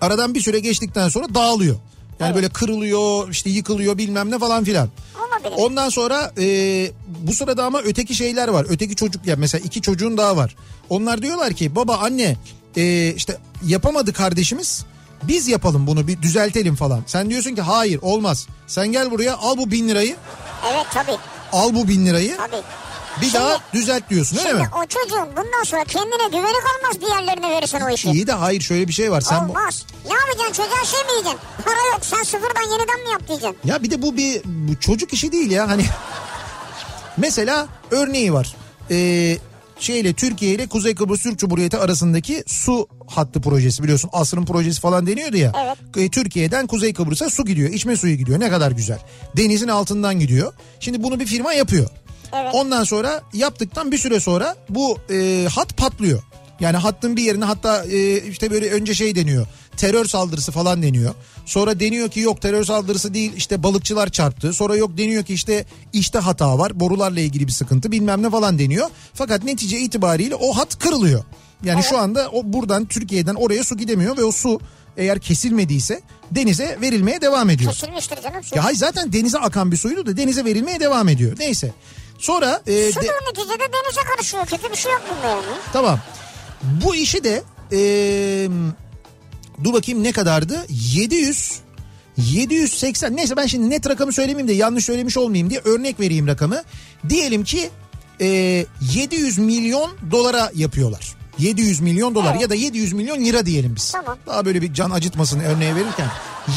aradan bir süre geçtikten sonra dağılıyor. Yani evet. Böyle kırılıyor işte yıkılıyor bilmem ne falan filan. Olabilir. Ondan sonra e, bu sırada ama öteki şeyler var. Öteki çocuk ya mesela iki çocuğun daha var. Onlar diyorlar ki baba anne... Ee, işte yapamadı kardeşimiz biz yapalım bunu bir düzeltelim falan. Sen diyorsun ki hayır olmaz. Sen gel buraya al bu bin lirayı. Evet tabii. Al bu bin lirayı. Tabii. Bir şimdi, daha düzelt diyorsun öyle mi? Şimdi o çocuğun bundan sonra kendine güveni kalmaz diğerlerine verirsen o işi. İyi de hayır şöyle bir şey var. Sen olmaz. Bu... Ne yapacaksın çocuğa şey mi diyeceksin? Para yok sen sıfırdan yeniden mi yap diyeceksin? Ya bir de bu bir bu çocuk işi değil ya hani. Mesela örneği var. Eee. Şeyle Türkiye ile Kuzey Kıbrıs Türk Cumhuriyeti arasındaki su hattı projesi biliyorsun asrın projesi falan deniyordu ya. Evet. Türkiye'den Kuzey Kıbrıs'a su gidiyor, içme suyu gidiyor. Ne kadar güzel. Denizin altından gidiyor. Şimdi bunu bir firma yapıyor. Evet. Ondan sonra yaptıktan bir süre sonra bu e, hat patlıyor. Yani hattın bir yerine hatta e, işte böyle önce şey deniyor. Terör saldırısı falan deniyor. Sonra deniyor ki yok terör saldırısı değil işte balıkçılar çarptı. Sonra yok deniyor ki işte işte hata var borularla ilgili bir sıkıntı bilmem ne falan deniyor. Fakat netice itibariyle o hat kırılıyor. Yani evet. Şu anda o buradan Türkiye'den oraya su gidemiyor ve o su eğer kesilmediyse denize verilmeye devam ediyor. Kesilmiştir canım. Ya hayır zaten denize akan bir suydu da denize verilmeye devam ediyor. Neyse Sonra... E, su de... neticede denize karışıyor. Kötü bir şey yok bunda yani. Tamam. Bu işi de... E, dur bakayım ne kadardı? yedi yüz... yedi yüz seksen... Neyse ben şimdi net rakamı söylemeyeyim de yanlış söylemiş olmayayım diye örnek vereyim rakamı. Diyelim ki e, yedi yüz milyon dolara yapıyorlar. yedi yüz milyon dolar evet. Ya da yedi yüz milyon lira diyelim biz. Tamam. Daha böyle bir can acıtmasın örneği verirken.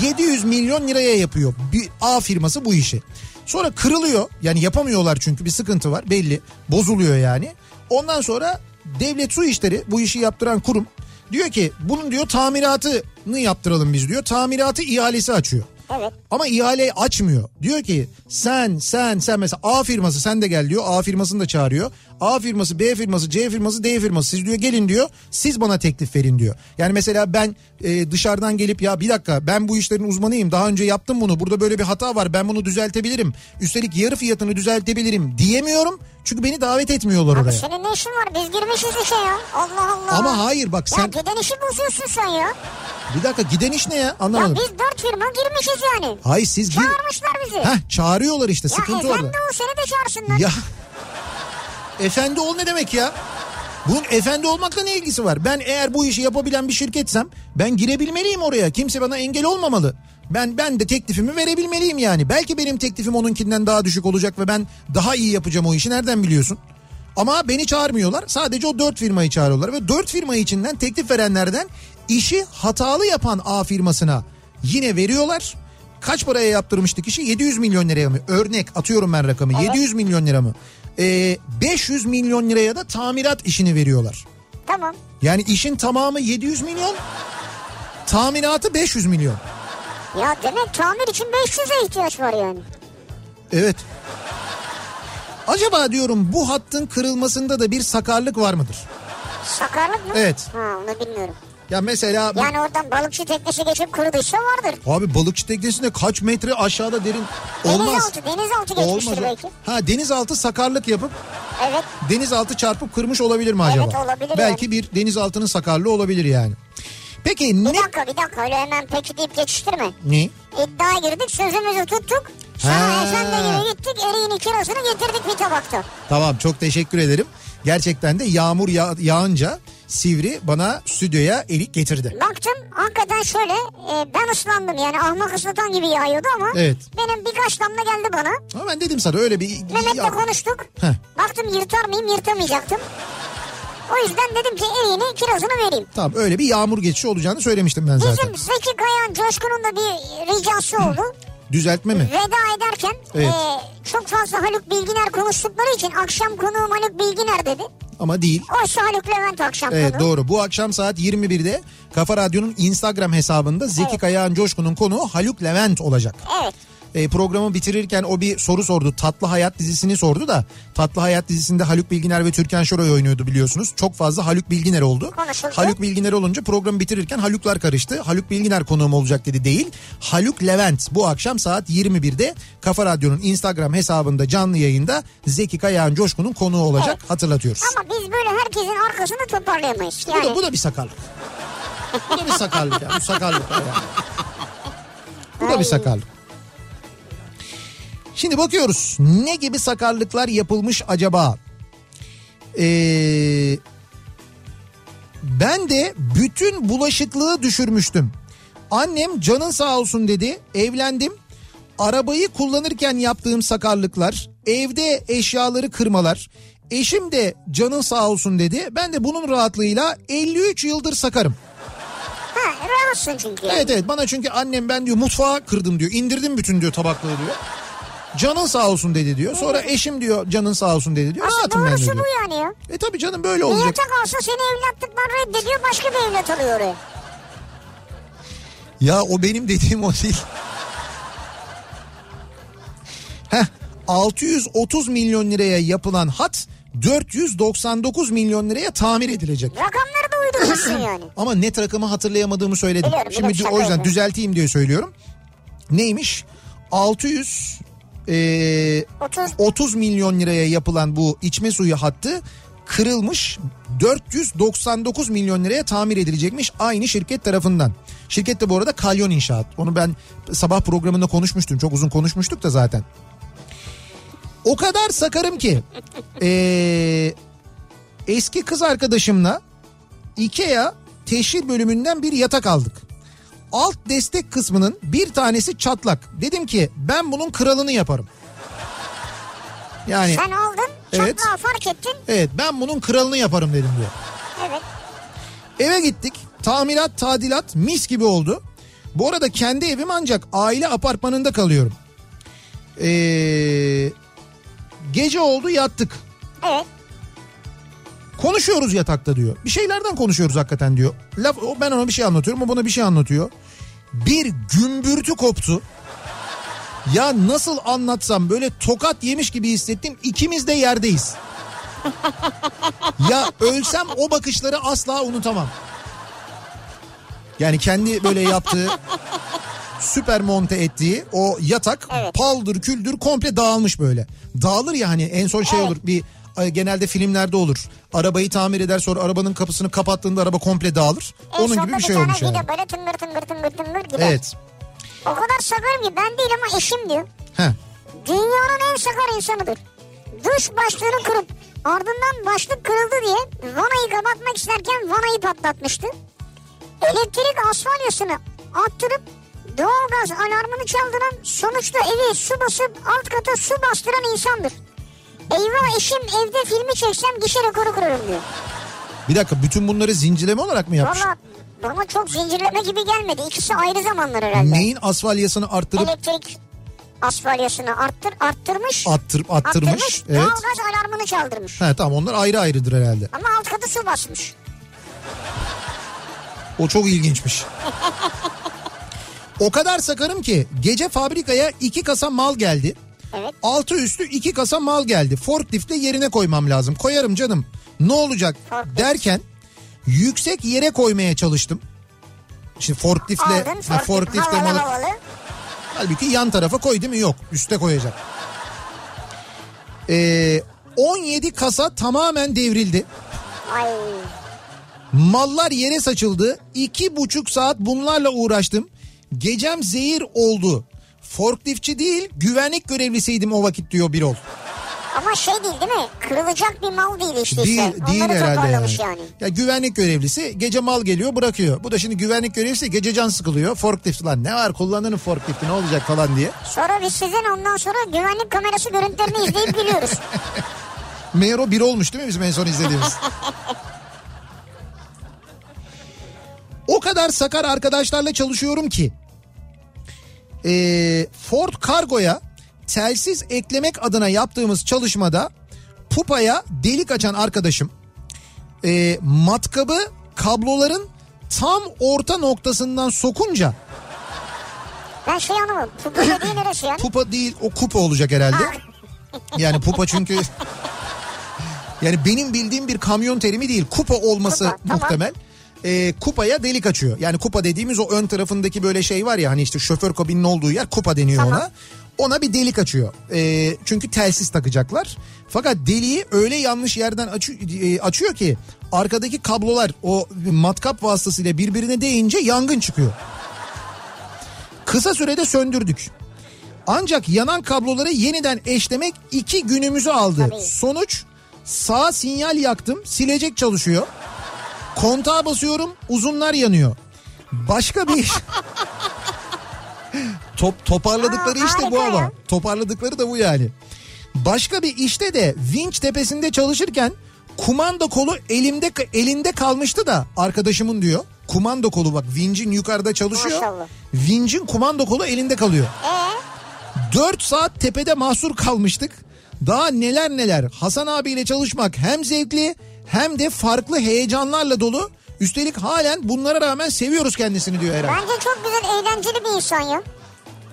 yedi yüz milyon liraya yapıyor bir A firması bu işi. Sonra kırılıyor. Yani yapamıyorlar çünkü bir sıkıntı var belli. Bozuluyor yani. Ondan sonra Devlet Su İşleri, bu işi yaptıran kurum, diyor ki bunun diyor tamiratını yaptıralım biz diyor. Tamiratı ihalesi açıyor. Evet. Ama ihaleyi açmıyor. Diyor ki sen sen sen mesela A firması sen de gel diyor. A firmasını da çağırıyor. A firması, B firması, C firması, D firması. Siz diyor gelin diyor. Siz bana teklif verin diyor. Yani mesela ben e, dışarıdan gelip ya bir dakika ben bu işlerin uzmanıyım. Daha önce yaptım bunu. Burada böyle bir hata var. Ben bunu düzeltebilirim. Üstelik yarı fiyatını düzeltebilirim diyemiyorum. Çünkü beni davet etmiyorlar abi oraya. Senin ne işin var? Biz girmişiz işe ya. Allah Allah. Ama hayır bak sen. Ya giden işi bozuyorsun sen ya. Bir dakika giden iş ne ya? Anlamadım. Ya biz dört firma girmişiz yani. Hayır siz gir. Çağırmışlar bizi. Heh, çağırıyorlar işte ya sıkıntı orada. Ya efendi ol seni de çağırsınlar. Ya efendi ol ne demek ya? Bunun efendi olmakla ne ilgisi var? Ben eğer bu işi yapabilen bir şirketsem ben girebilmeliyim oraya. Kimse bana engel olmamalı. Ben ben de teklifimi verebilmeliyim yani. Belki benim teklifim onunkinden daha düşük olacak ve ben daha iyi yapacağım o işi, nereden biliyorsun? Ama beni çağırmıyorlar. Sadece o dört firmayı çağırıyorlar ve dört firma içinden teklif verenlerden işi hatalı yapan A firmasına yine veriyorlar. Kaç paraya yaptırmıştık işi? yedi yüz milyon liraya mı? Örnek atıyorum ben rakamı. Evet. yedi yüz milyon lira mı? Ee, beş yüz milyon liraya da tamirat işini veriyorlar. Tamam. Yani işin tamamı yedi yüz milyon, tamiratı beş yüz milyon. Ya demek tamir için beş yüze ihtiyaç var yani. Evet. Acaba diyorum bu hattın kırılmasında da bir sakarlık var mıdır? Sakarlık mı? Evet. Ha, onu bilmiyorum. Ya mesela... Yani oradan balıkçı teknesi geçip kuruduysa vardır. Abi balıkçı teknesinde kaç metre aşağıda derin... Olmaz. Denizaltı, denizaltı geçmiştir olmaz belki. Ha denizaltı sakarlık yapıp... Evet. Denizaltı çarpıp kırmış olabilir mi acaba? Evet olabilir. Belki yani. Bir denizaltının sakarlığı olabilir yani. Peki ne... Bir dakika bir dakika öyle hemen peki deyip geçiştirme. Ne? İddiaya girdik, sözümüzü tuttuk. Sana efendi gibi gittik, eriğin kirasını getirdik bir tabakta. Tamam, çok teşekkür ederim. Gerçekten de yağmur yağ- yağınca Sivri bana stüdyoya erik getirdi. Baktım hakikaten şöyle e, ben ıslandım yani ahmak ıslatan gibi yağıyordu ama evet. Benim birkaç damla geldi bana. Ama ben dedim sana öyle bir... Mehmet'le konuştuk. Heh. Baktım yırtar mıyım, yırtamayacaktım. O yüzden dedim ki eriğini, kirazını vereyim. Tamam, öyle bir yağmur geçişi olacağını söylemiştim ben zaten. Bizim Zeki Kayhan Coşkun'un da bir ricası oldu. Düzeltme mi? Veda ederken evet. e, çok fazla Haluk Bilginer konuştukları için akşam konuğum Haluk Bilginer dedi. Ama değil. Oysa Haluk Levent akşam evet, konuğu. Doğru. Bu akşam saat yirmi birde Kafa Radyo'nun Instagram hesabında Zeki evet. Kayağan Coşkun'un konuğu Haluk Levent olacak. Evet. E, programı bitirirken o bir soru sordu. Tatlı Hayat dizisini sordu da Tatlı Hayat dizisinde Haluk Bilginer ve Türkan Şoray oynuyordu biliyorsunuz. Çok fazla Haluk Bilginer oldu. Konuşuldu. Haluk Bilginer olunca programı bitirirken Haluklar karıştı. Haluk Bilginer konuğum olacak dedi, değil. Haluk Levent bu akşam saat yirmi birde Kafa Radyo'nun Instagram hesabında canlı yayında Zeki Kayağan Coşkun'un konuğu olacak, evet. Hatırlatıyoruz. Ama biz böyle herkesin arkasını toparlayamayız. Yani... Bu, da, bu da bir sakarlık. Bu da bir sakarlık ya. Bu sakarlık ya. Bu da bir sakarlık. Şimdi bakıyoruz ne gibi sakarlıklar yapılmış acaba? Ee, ben de bütün bulaşıklığı düşürmüştüm. Annem canın sağ olsun dedi, evlendim. Arabayı kullanırken yaptığım sakarlıklar, evde eşyaları kırmalar. Eşim de canın sağ olsun dedi. Ben de bunun rahatlığıyla elli üç yıldır sakarım. Ha, rahatsın çünkü. Evet evet, bana çünkü annem ben diyor mutfağı kırdım diyor, indirdim bütün diyor tabakları diyor. Canın sağ olsun dedi diyor. Sonra eşim diyor canın sağ olsun dedi diyor. Aslında rahatım ben diyor. Doğrusu bu yani ya. E tabii canım, böyle olacak. Nihat olsa seni evlatlıktan reddediyor, başka bir evlat alıyor oraya. Ya o benim dediğim o değil. Heh, altı yüz otuz milyon liraya yapılan hat dört yüz doksan dokuz milyon liraya tamir edilecek. Rakamları da uydurmuşsun yani. Ama net rakamı hatırlayamadığımı söyledim. Biliyorum, şimdi biliyorum, o yüzden öyle. Düzelteyim diye söylüyorum. Neymiş? altı yüz... Ee, otuz milyon liraya yapılan bu içme suyu hattı kırılmış, dört yüz doksan dokuz milyon liraya tamir edilecekmiş aynı şirket tarafından. Şirket de bu arada Kalyon İnşaat. Onu ben sabah programında konuşmuştum. Çok uzun konuşmuştuk da zaten. O kadar sakarım ki ee, eski kız arkadaşımla IKEA teşhir bölümünden bir yatak aldık. Alt destek kısmının bir tanesi çatlak. Dedim ki ben bunun kralını yaparım. Yani, sen aldın, evet, çatlağı fark ettin. Evet, ben bunun kralını yaparım dedim diyor. Evet. Eve gittik, tamirat tadilat mis gibi oldu. Bu arada kendi evim, ancak aile apartmanında kalıyorum. Ee, gece oldu, yattık. Evet. Konuşuyoruz yatakta diyor. Bir şeylerden konuşuyoruz hakikaten diyor. Laf, ben ona bir şey anlatıyorum, o bana bir şey anlatıyor. Bir gümbürtü koptu. Ya nasıl anlatsam, böyle tokat yemiş gibi hissettim. İkimiz de yerdeyiz. Ya ölsem o bakışları asla unutamam. Yani kendi böyle yaptığı, süper monte ettiği o yatak, evet, paldır küldür komple dağılmış böyle. Dağılır ya hani, en son şey, evet, olur bir, genelde filmlerde olur. Arabayı tamir eder, sonra arabanın kapısını kapattığında araba komple dağılır. En onun gibi bir şey olmuş yani. Böyle tıngır tıngır tıngır tıngır gider. Evet. O kadar sakarım ki ben değil ama eşim diyor. He. Dünyanın en sakar insanıdır. Duş başlığını kırıp ardından başlık kırıldı diye vanayı kapatmak isterken vanayı patlatmıştı. Elektrik asfaltını attırıp doğalgaz alarmını çaldıran, sonuçta evi su basıp alt kata su bastıran insandır. Eyvah eşim, evde filmi çeksem gişe rekoru kırarım diyor. Bir dakika, bütün bunları zincirleme olarak mı yapmış? Valla bana çok zincirleme gibi gelmedi. İkisi ayrı zamanlar herhalde. Neyin asfalyasını arttırıp? Elektrik asfalyasını arttır, arttırmış. Attır, attırmış. Attırmış, evet. Doğalgaz alarmını çaldırmış. He, tamam, onlar ayrı ayrıdır herhalde. Ama alt katı su basmış. O çok ilginçmiş. O kadar sakarım ki gece fabrikaya iki kasa mal geldi. Evet. Altı üstü iki kasa mal geldi. Forkliftle yerine koymam lazım. Koyarım canım, ne olacak derken yüksek yere koymaya çalıştım. Şimdi forkliftle, forkliftle malı. Halbuki yan tarafa koy değil mi? Yok, üste koyacak. Ee, on yedi kasa tamamen devrildi. Ay. Mallar yere saçıldı. İki buçuk saat bunlarla uğraştım. Gecem zehir oldu. Forkliftçi değil, güvenlik görevlisiydim o vakit diyor Birol. Ama şey değil değil mi? Kırılacak bir mal değil işte. Değil, işte. Değil herhalde yani. yani. Ya güvenlik görevlisi gece mal geliyor, bırakıyor. Bu da şimdi güvenlik görevlisi gece can sıkılıyor. Forklift, lan ne var, kullanırım forklifti, ne olacak falan diye. Sonra biz sizin ondan sonra güvenlik kamerası görüntülerini izleyip gülüyoruz. Meğer o bir olmuş değil mi bizim en son izlediğimiz? O kadar sakar arkadaşlarla çalışıyorum ki ee, Ford Cargo'ya telsiz eklemek adına yaptığımız çalışmada pupaya delik açan arkadaşım e, matkabı kabloların tam orta noktasından sokunca. Ben şey anlamadım, pupa değil neresi yani? Pupa değil, o kupa olacak herhalde. Yani pupa çünkü yani benim bildiğim bir kamyon terimi değil, kupa olması kupa, muhtemel. Tamam. E, kupaya delik açıyor. Yani kupa dediğimiz o ön tarafındaki böyle şey var ya, hani işte şoför kabininin olduğu yer, kupa deniyor, tamam, ona. Ona bir delik açıyor. E, çünkü telsiz takacaklar. Fakat deliği öyle yanlış yerden açı, e, açıyor ki arkadaki kablolar o matkap vasıtasıyla birbirine değince yangın çıkıyor. Kısa sürede söndürdük. Ancak yanan kabloları yeniden eşlemek iki günümüzü aldı. Tabii. Sonuç, sağ sinyal yaktım, silecek çalışıyor. Kontağa basıyorum, uzunlar yanıyor. Başka bir iş. Top, toparladıkları Aa, işte bu ama. Toparladıkları da bu yani. Başka bir işte de vinç tepesinde çalışırken kumanda kolu elimde elinde kalmıştı da arkadaşımın diyor. Kumanda kolu, bak vincin yukarıda çalışıyor. Maşallah. Vincin kumanda kolu elinde kalıyor. Ee? dört saat tepede mahsur kalmıştık. Daha neler neler. Hasan abiyle çalışmak hem zevkli hem de farklı heyecanlarla dolu. Üstelik halen bunlara rağmen seviyoruz kendisini diyor herhalde. Bence çok güzel, eğlenceli bir insan ya.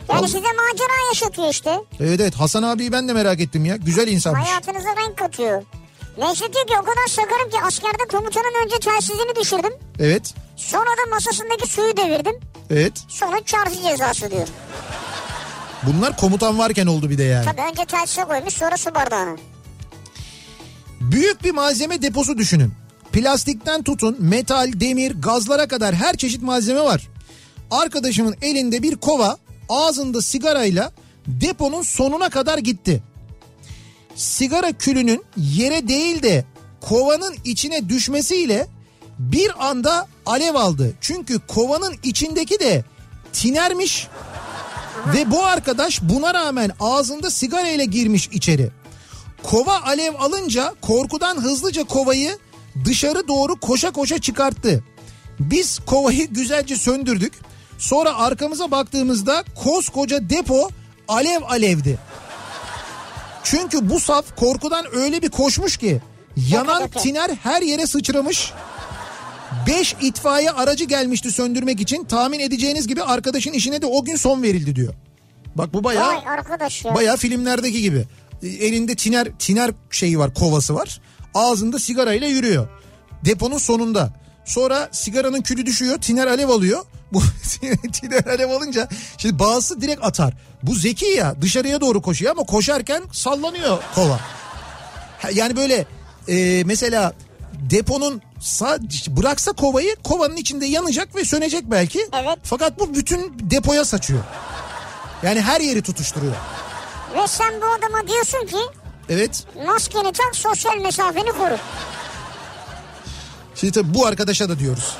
Yani Al- size macera yaşatıyor işte. Evet evet, Hasan abiyi ben de merak ettim ya. Güzel insanmış. Hayatınıza renk katıyor. Neyse diyor ki o kadar sakarım ki askerde komutanın önce telsizini düşürdüm. Evet. Sonra da masasındaki suyu devirdim. Evet. Sonra çarşı cezası diyor. Bunlar komutan varken oldu bir de yani. Tabii önce telsize koymuş, sonra su bardağına. Büyük bir malzeme deposu düşünün. Plastikten tutun, metal, demir, gazlara kadar her çeşit malzeme var. Arkadaşımın elinde bir kova, ağzında sigarayla deponun sonuna kadar gitti. sigara külünün yere değil de kovanın içine düşmesiyle bir anda alev aldı. Çünkü kovanın içindeki de tinermiş ve bu arkadaş buna rağmen ağzında sigarayla girmiş içeri. Kova alev alınca korkudan hızlıca kovayı dışarı doğru koşa koşa çıkarttı. Biz kovayı güzelce söndürdük. Sonra arkamıza baktığımızda koskoca depo alev alevdi. Çünkü bu saf korkudan öyle bir koşmuş ki yanan tiner her yere sıçramış. Beş itfaiye aracı gelmişti söndürmek için. Tahmin edeceğiniz gibi arkadaşın işine de o gün son verildi diyor. Bak bu bayağı bayağı filmlerdeki gibi. Elinde tiner tiner şeyi var, kovası var. Ağzında sigarayla yürüyor. Deponun sonunda. Sonra sigaranın külü düşüyor, tiner alev alıyor. Bu tiner alev alınca şimdi bazısı direkt atar. Bu zeki ya, dışarıya doğru koşuyor ama koşarken sallanıyor kova. Yani böyle e, mesela deponun sağ, bıraksa kovayı, kovanın içinde yanacak ve sönecek belki. Evet. Fakat bu bütün depoya saçıyor. Yani her yeri tutuşturuyor. Ve sen bu adama diyorsun ki evet, maskeni tak, sosyal mesafeni koru. Şimdi tabii bu arkadaşa da diyoruz.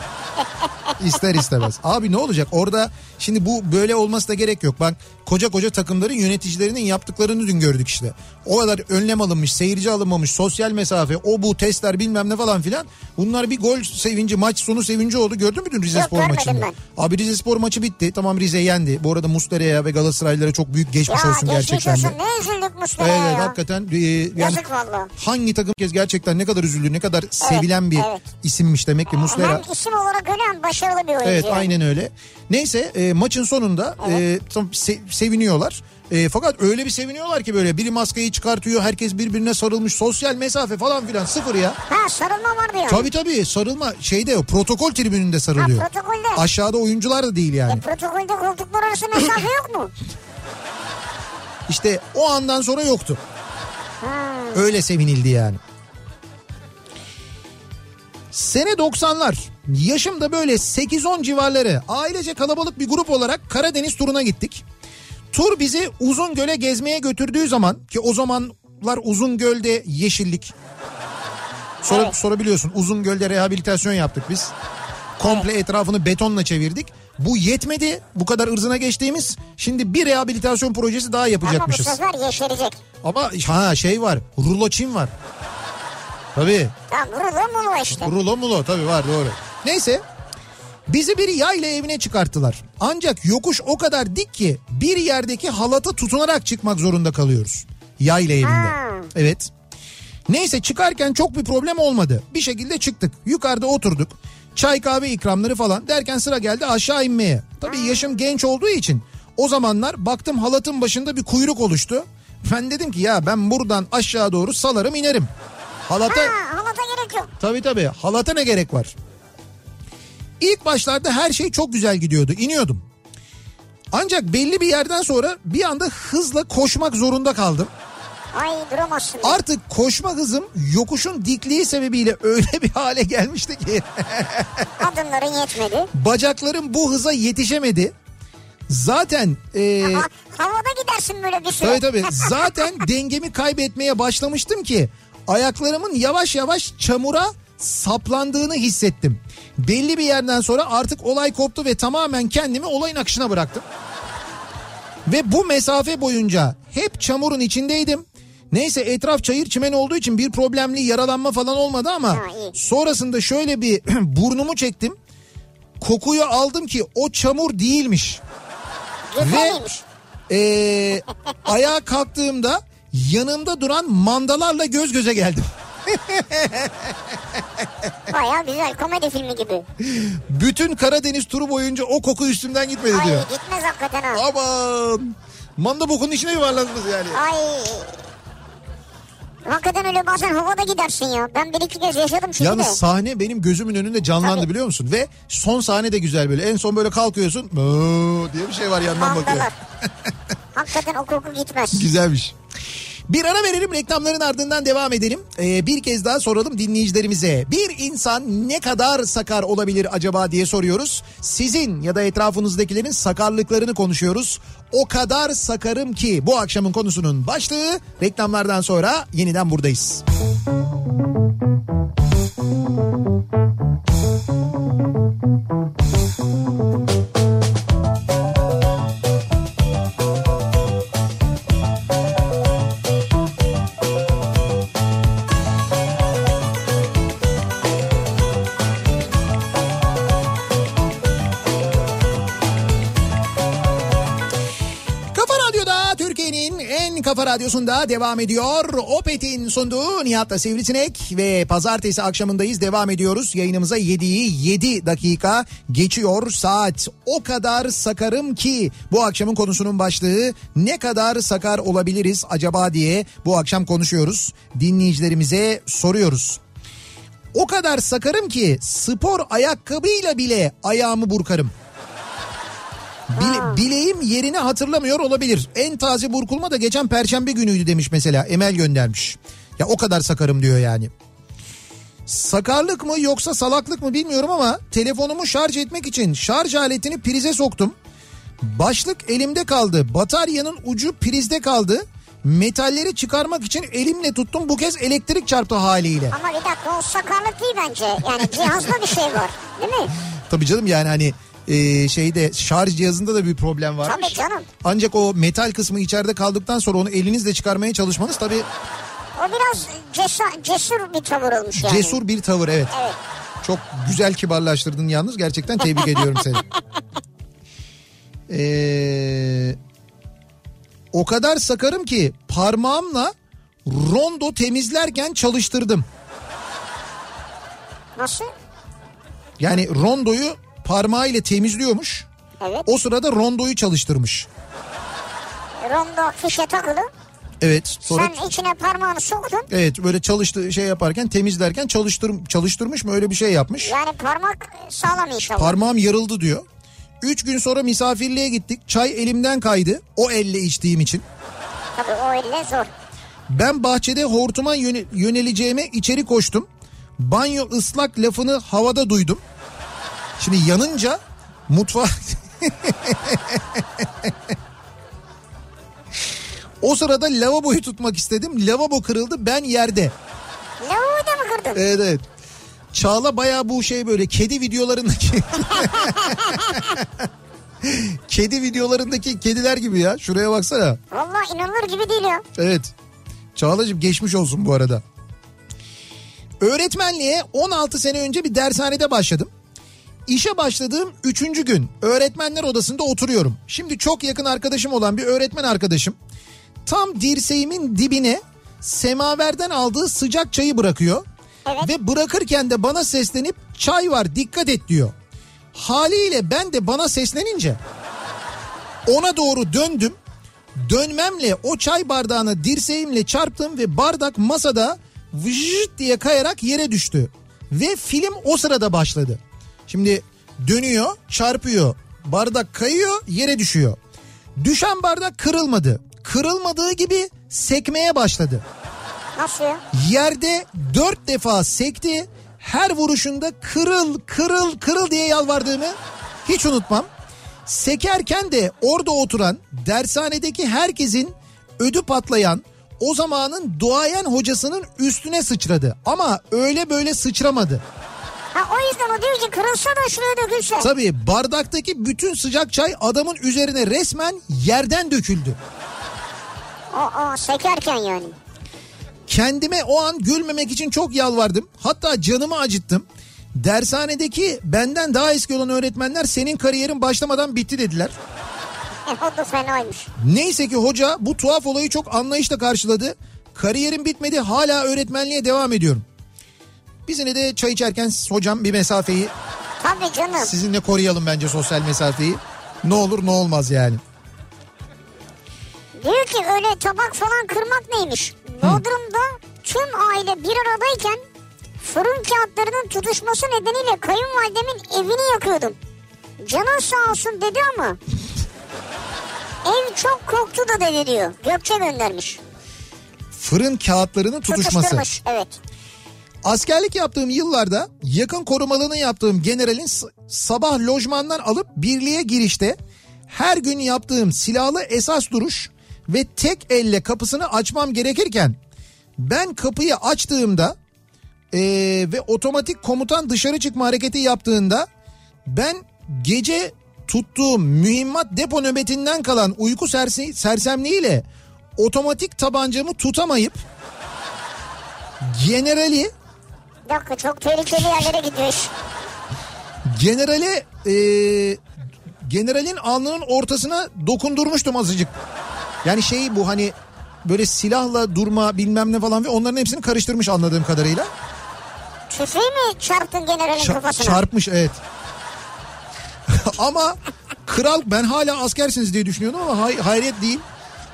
İster istemez. Abi ne olacak orada, şimdi bu böyle olması da gerek yok. Bak koca koca takımların yöneticilerinin yaptıklarını dün gördük işte. O kadar önlem alınmış, seyirci alınmamış, sosyal mesafe, o bu testler bilmem ne falan filan. Bunlar bir gol sevinci, maç sonu sevinci oldu. Gördün mü dün Rize Spor maçını? Abi Rize Spor maçı bitti. Tamam, Rize yendi. Bu arada Muslera'ya ve Galatasaraylılara çok büyük geçmiş ya, olsun geçmiş gerçekten. Olsun. Ne üzüldük Muslera'ya. Evet, hakikaten. E, yani yazık valla. Hangi takım kez gerçekten ne kadar üzüldü, ne kadar evet, sevilen bir evet, isimmiş demek ki Muslera. Hem isim olarak öyle hem başarılı bir oyuncu. Evet yani, aynen öyle. Neyse e, maçın sonunda evet, e, tam se- seviniyorlar. E, fakat öyle bir seviniyorlar ki böyle biri maskeyi çıkartıyor, herkes birbirine sarılmış, sosyal mesafe falan filan sıfır ya. Ha, sarılma vardı yani. Tabii tabii, sarılma şeyde o protokol tribününde sarılıyor. Ha, protokolde. Aşağıda oyuncular da değil yani. E, protokolde koltuklar arası mesafe yok mu? İşte o andan sonra yoktu. Hmm. Öyle sevinildi yani. Sene doksanlar. Yaşım da böyle sekiz on civarları. Ailece kalabalık bir grup olarak Karadeniz turuna gittik. Tur bizi Uzungöl'e gezmeye götürdüğü zaman ki o zamanlar Uzungöl'de yeşillik. Sonra, evet, sonra biliyorsun Uzungöl'de rehabilitasyon yaptık biz. Komple evet, etrafını betonla çevirdik. Bu yetmedi, bu kadar ırzına geçtiğimiz. Şimdi bir rehabilitasyon projesi daha yapacakmışız. Ama bu sefer yeşerecek. Ama ha, şey var, rulo çim var. Tabii. Tamam, rulo mulo işte. Rulo mulo tabii var, doğru. Neyse. Bizi bir yayla evine çıkarttılar. Ancak yokuş o kadar dik ki bir yerdeki halata tutunarak çıkmak zorunda kalıyoruz. Yayla evinde. Ha. Evet. Neyse çıkarken çok bir problem olmadı. Bir şekilde çıktık. Yukarıda oturduk. Çay kahve ikramları falan derken sıra geldi aşağı inmeye. Tabii yaşım genç olduğu için o zamanlar baktım halatın başında bir kuyruk oluştu. Ben dedim ki ya ben buradan aşağı doğru salarım inerim. Halata, ha, halata gerek yok. Tabii tabii, halata ne gerek var? İlk başlarda her şey çok güzel gidiyordu. İniyordum. Ancak belli bir yerden sonra bir anda hızla koşmak zorunda kaldım. Ay duramazsın. Artık koşma hızım yokuşun dikliği sebebiyle öyle bir hale gelmişti ki. Adımların yetmedi. Bacaklarım bu hıza yetişemedi. Zaten... E, Aha, havada gidersin böyle bir şey. Tabii tabii. Zaten dengemi kaybetmeye başlamıştım ki ayaklarımın yavaş yavaş çamura saplandığını hissettim. Belli bir yerden sonra artık olay koptu ve tamamen kendimi olayın akışına bıraktım. Ve bu mesafe boyunca hep çamurun içindeydim. Neyse etraf çayır çimen olduğu için bir problemli yaralanma falan olmadı ama sonrasında şöyle bir burnumu çektim. Kokuyu aldım ki o çamur değilmiş. Ve e, ayağa kalktığımda yanımda duran mandalarla göz göze geldim. Bayağı güzel, komedi filmi gibi. Bütün Karadeniz turu boyunca o koku üstümden gitmedi. Ay, diyor. Ay gitmez hakikaten ha. Aman. Manda bokunun içine yuvarladınız yani. Ay. Hakikaten öyle bazen havada gidersin ya. Ben bir iki kez yaşadım şimdi. Yalnız de sahne benim gözümün önünde canlandı. Tabii, biliyor musun? Ve son sahne de güzel böyle. En son böyle kalkıyorsun. Diye bir şey var yandan. Mandalar bakıyor. Hakikaten o koku gitmez. Güzelmiş. Bir ara verelim, reklamların ardından devam edelim. Ee, bir kez daha soralım dinleyicilerimize. Bir insan ne kadar sakar olabilir acaba diye soruyoruz. Sizin ya da etrafınızdakilerin sakarlıklarını konuşuyoruz. O kadar sakarım ki bu akşamın konusunun başlığı. Reklamlardan sonra yeniden buradayız. Kafa Radyosu'nda devam ediyor. Opet'in sunduğu Nihat'la Sivrisinek ve pazartesi akşamındayız. Devam ediyoruz. Yayınımıza yediyi yedi dakika geçiyor saat. O kadar sakarım ki bu akşamın konusunun başlığı. Ne kadar sakar olabiliriz acaba diye bu akşam konuşuyoruz. Dinleyicilerimize soruyoruz. O kadar sakarım ki spor ayakkabıyla bile ayağımı burkarım. Bile, bileğim yerini hatırlamıyor olabilir. En taze burkulma da geçen perşembe günüydü demiş mesela. Emel göndermiş. Ya o kadar sakarım diyor yani. Sakarlık mı yoksa salaklık mı bilmiyorum ama telefonumu şarj etmek için şarj aletini prize soktum. Başlık elimde kaldı. Bataryanın ucu prizde kaldı. Metalleri çıkarmak için elimle tuttum. Bu kez elektrik çarptı haliyle. Ama bir dakika, o sakarlık değil bence. Yani cihazda bir şey var, değil mi? Tabii canım, yani hani Ee, şeyde şarj cihazında da bir problem var. Tabii canım. Ancak o metal kısmı içeride kaldıktan sonra onu elinizle çıkarmaya çalışmanız tabii. O biraz cesa- cesur bir tavır olmuş yani. Cesur bir tavır, evet. Evet. Çok güzel kibarlaştırdın yalnız, gerçekten tebrik ediyorum seni. Ee, o kadar sakarım ki parmağımla rondo temizlerken çalıştırdım. Nasıl? Yani rondoyu parmağıyla temizliyormuş. Evet. O sırada rondoyu çalıştırmış. Rondo fişe takılı. Evet. Sonra... Sen içine parmağını soktun. Evet, böyle çalıştı şey yaparken, temizlerken çalıştır çalıştırmış mı, öyle bir şey yapmış. Yani parmak sağlam inşallah. Parmağım yarıldı diyor. Üç gün sonra misafirliğe gittik. Çay elimden kaydı. O elle içtiğim için. Tabii o elle zor. Ben bahçede hortuma yöne- yöneleceğime içeri koştum. Banyo ıslak lafını havada duydum. Şimdi yanınca mutfağa... O sırada lavaboyu tutmak istedim. Lavabo kırıldı, ben yerde. Lavaboyu da mı kırdın? Evet evet. Çağla bayağı bu şey böyle kedi videolarındaki... kedi videolarındaki kediler gibi ya. Şuraya baksana. Vallahi inanılır gibi değil ya. Evet. Çağlacığım geçmiş olsun bu arada. Öğretmenliğe on altı sene önce bir dershanede başladım. İşe başladığım üçüncü gün öğretmenler odasında oturuyorum. Şimdi çok yakın arkadaşım olan bir öğretmen arkadaşım tam dirseğimin dibine semaverden aldığı sıcak çayı bırakıyor. Evet. Ve bırakırken de bana seslenip çay var dikkat et diyor. Haliyle ben de bana seslenince ona doğru döndüm. Dönmemle o çay bardağına dirseğimle çarptım ve bardak masada vıjt diye kayarak yere düştü. Ve film o sırada başladı. Şimdi dönüyor, çarpıyor, bardak kayıyor, yere düşüyor. Düşen bardak kırılmadı. Kırılmadığı gibi sekmeye başladı. Nasıl? Yerde dört defa sekti. Her vuruşunda kırıl, kırıl, kırıl diye yalvardığımı hiç unutmam. Sekerken de orada oturan, dershanedeki herkesin ödü patlayan, o zamanın duayen hocasının üstüne sıçradı. Ama öyle böyle sıçramadı. Ha, o yüzden o diyor ki kırılsa da şuraya dökülse. Tabii bardaktaki bütün sıcak çay adamın üzerine resmen yerden döküldü. Aa, sekerken yani. Kendime o an gülmemek için çok yalvardım. Hatta canımı acıttım. Dershanedeki benden daha eski olan öğretmenler senin kariyerin başlamadan bitti dediler. O da fenaymış. Neyse ki hoca bu tuhaf olayı çok anlayışla karşıladı. Kariyerim bitmedi, hala öğretmenliğe devam ediyorum. Biz yine de çay içerken hocam bir mesafeyi, tabii canım, sizinle koruyalım bence sosyal mesafeyi. Ne olur ne olmaz yani. Diyor ki öyle tabak falan kırmak neymiş? Bodrum'da tüm aile bir aradayken fırın kağıtlarının tutuşması nedeniyle kayınvalidemin evini yakıyordum. Canın sağ olsun dedi ama ev çok koktu da dedi diyor. Gökçe göndermiş. fırın kağıtlarının tutuşması. Evet. Askerlik yaptığım yıllarda yakın korumalığını yaptığım generalin sabah lojmandan alıp birliğe girişte her gün yaptığım silahlı esas duruş ve tek elle kapısını açmam gerekirken ben kapıyı açtığımda e, ve otomatik komutan dışarı çıkma hareketi yaptığında ben gece tuttuğum mühimmat depo nöbetinden kalan uyku sersi, sersemliğiyle otomatik tabancamı tutamayıp generali bir dakika çok tehlikeli yerlere gidiyoruz. Generali e, generalin alnının ortasına dokundurmuştum azıcık. Yani şey bu hani böyle silahla durma bilmem ne falan ve onların hepsini karıştırmış anladığım kadarıyla. Tüfeği mi çarptın generalin Ç- kafasına? Çarpmış evet. Ama kral ben hala askersiniz diye düşünüyordum ama hay- hayret değil.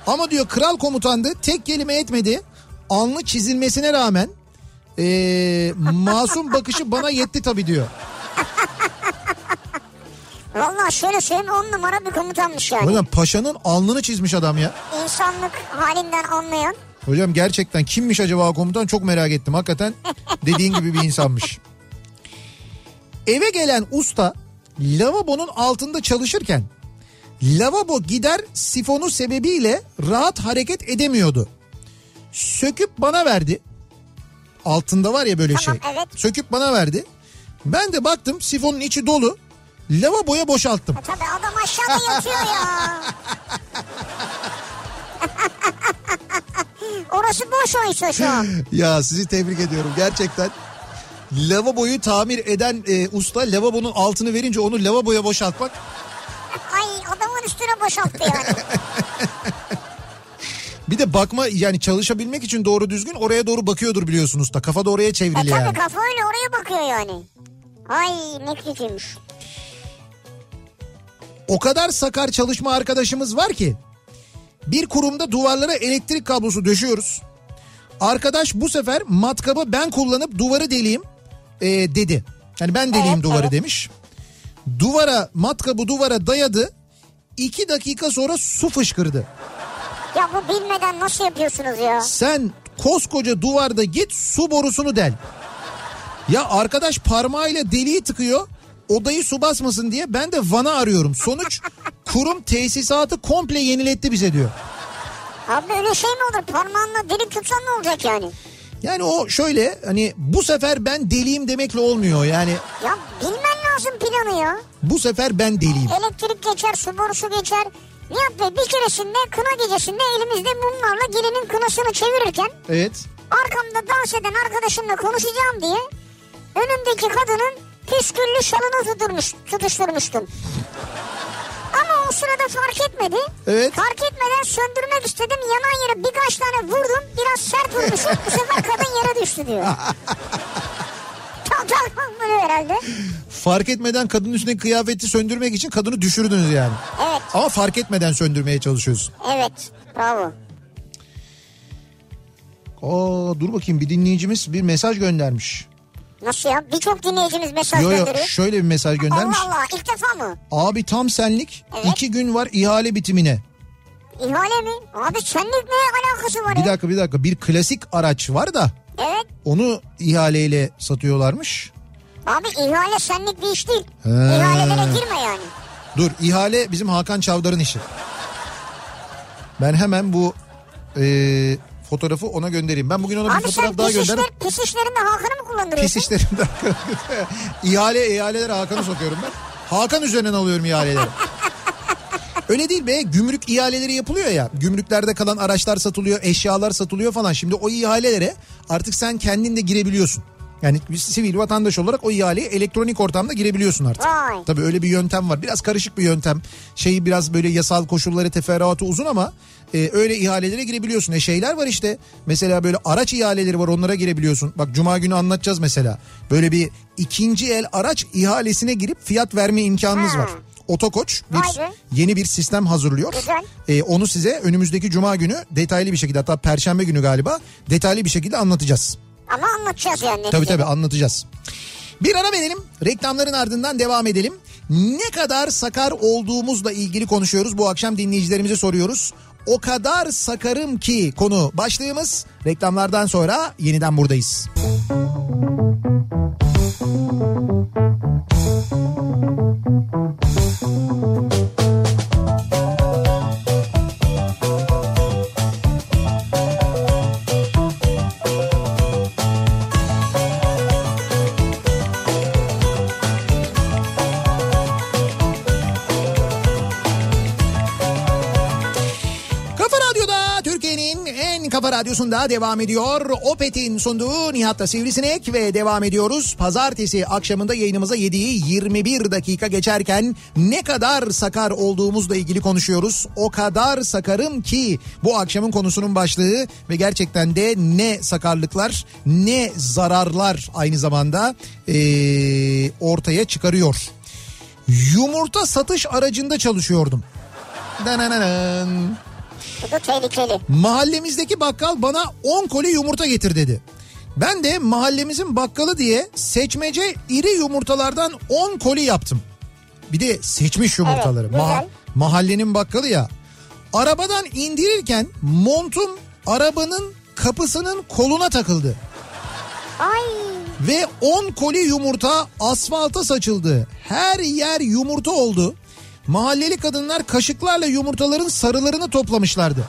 Ama diyor kral komutandı tek kelime etmedi. Alnı çizilmesine rağmen Ee, masum bakışı bana yetti tabii diyor. Vallahi şöyle söyleyeyim on numara bir komutanmış yani. Hocam paşanın alnını çizmiş adam ya. İnsanlık halinden anlayan. Hocam gerçekten kimmiş acaba komutan çok merak ettim. Hakikaten dediğin gibi bir insanmış. Eve gelen usta lavabonun altında çalışırken lavabo gider sifonu sebebiyle rahat hareket edemiyordu. Söküp bana verdi. Altında var ya böyle tamam, şey. Evet. Söküp bana verdi. Ben de baktım sifonun içi dolu. Lavaboya boşalttım. E tabii adam aşağıda yatıyor ya. Orası boş oysa şu an. Ya sizi tebrik ediyorum gerçekten. Lavaboyu tamir eden e, usta lavabonun altını verince onu lavaboya boşaltmak. Ay adamın üstüne boşalttı yani. Bir de bakma yani çalışabilmek için doğru düzgün oraya doğru bakıyordur biliyorsunuz da. Kafa da oraya çevrili e, yani. Tabii kafa öyle oraya bakıyor yani. Ay ne kötüymüş. O kadar sakar çalışma arkadaşımız var ki bir kurumda duvarlara elektrik kablosu döşüyoruz. Arkadaş bu sefer matkabı ben kullanıp duvarı deleyim e, dedi. Yani ben deleyim evet, duvarı evet. demiş. Duvara matkabı duvara dayadı. İki dakika sonra su fışkırdı. Ya bu bilmeden nasıl yapıyorsunuz ya? Sen koskoca duvarda git su borusunu del. Ya arkadaş parmağıyla deliği tıkıyor. Odayı su basmasın diye ben de vana arıyorum. Sonuç kurum tesisatı komple yeniletti bize diyor. Abi öyle şey mi olur? Parmağınla delik tutsan ne olacak yani? Yani o şöyle hani bu sefer ben deliyim demekle olmuyor yani. Ya bilmen lazım planı ya. Bu sefer ben deliyim. Elektrik geçer, su borusu geçer. Nihat Bey bir keresinde kına gecesinde elimizde mumlarla gelinin kınasını çevirirken evet. arkamda dans eden arkadaşımla konuşacağım diye önümdeki kadının püsküllü şalını tuturmuş, tutuşturmuştum. Ama o sırada fark etmedi. Evet. Fark etmeden söndürmek istedim. Yanan yere birkaç tane vurdum. Biraz sert vurmuşum. Bu sefer kadın yere düştü diyor. Tam tam böyle herhalde. Fark etmeden kadının üstündeki kıyafeti söndürmek için kadını düşürdünüz yani. Evet. Ama fark etmeden söndürmeye çalışıyorsun. Evet. Bravo. Aa, dur bakayım bir dinleyicimiz bir mesaj göndermiş. Nasıl ya? Birçok dinleyicimiz mesaj yo, yo, gönderiyor. Yok şöyle bir mesaj göndermiş. Allah Allah ilk defa mı? Abi tam senlik. Evet. İki gün var ihale bitimine. İhale mi? Abi senlik ne alakası var bir ya? Bir dakika bir dakika bir klasik araç var da. Evet. Onu ihaleyle satıyorlarmış. Abi ihale senlik bir iş değil. He. İhalelere girme yani. Dur ihale bizim Hakan Çavdar'ın işi. Ben hemen bu e, fotoğrafı ona göndereyim. Ben bugün ona abi bir fotoğraf daha gönderdim. Abi sen pis işlerinde Hakan'ı mı kullandırıyorsun? Pis işlerinde Hakan'ı. İhale, ihalelere Hakan'ı sokuyorum ben. Hakan üzerinden alıyorum ihaleleri. Öyle değil be gümrük ihaleleri yapılıyor ya gümrüklerde kalan araçlar satılıyor eşyalar satılıyor falan şimdi o ihalelere artık sen kendin de girebiliyorsun. Yani sivil vatandaş olarak o ihaleye elektronik ortamda girebiliyorsun artık. Vay. Tabii öyle bir yöntem var biraz karışık bir yöntem şeyi biraz böyle yasal koşulları teferruatı uzun ama e, öyle ihalelere girebiliyorsun. E şeyler var işte mesela böyle araç ihaleleri var onlara girebiliyorsun bak cuma günü anlatacağız mesela böyle bir ikinci el araç ihalesine girip fiyat verme imkanımız ha. var. Otokoç bir, yeni bir sistem hazırlıyor. Ee, onu size önümüzdeki cuma günü detaylı bir şekilde hatta perşembe günü galiba detaylı bir şekilde anlatacağız. Ama anlatacağız yani. Tabii tabii anlatacağız. Bir ara verelim reklamların ardından devam edelim. Ne kadar sakar olduğumuzla ilgili konuşuyoruz bu akşam dinleyicilerimize soruyoruz. o kadar sakarım ki konu başlığımız. Reklamlardan sonra yeniden buradayız. Radyosu'nda devam ediyor. Opet'in sunduğu Nihat'ta Sivrisinek ve devam ediyoruz. Pazartesi akşamında yayınımıza yediği yirmi bir dakika geçerken ne kadar sakar olduğumuzla ilgili konuşuyoruz. O kadar sakarım ki bu akşamın konusunun başlığı ve gerçekten de ne sakarlıklar ne zararlar aynı zamanda ee, ortaya çıkarıyor. Yumurta satış aracında çalışıyordum. Dananın. Tehlikeli. Mahallemizdeki bakkal bana on koli yumurta getir dedi. Ben de mahallemizin bakkalı diye seçmece iri yumurtalardan on koli yaptım. Bir de seçmiş yumurtaları. Evet, Ma- mahallenin bakkalı ya. Arabadan indirirken montum arabanın kapısının koluna takıldı. Ay. Ve on koli yumurta asfalta saçıldı. Her yer yumurta oldu. Mahalleli kadınlar kaşıklarla yumurtaların sarılarını toplamışlardı.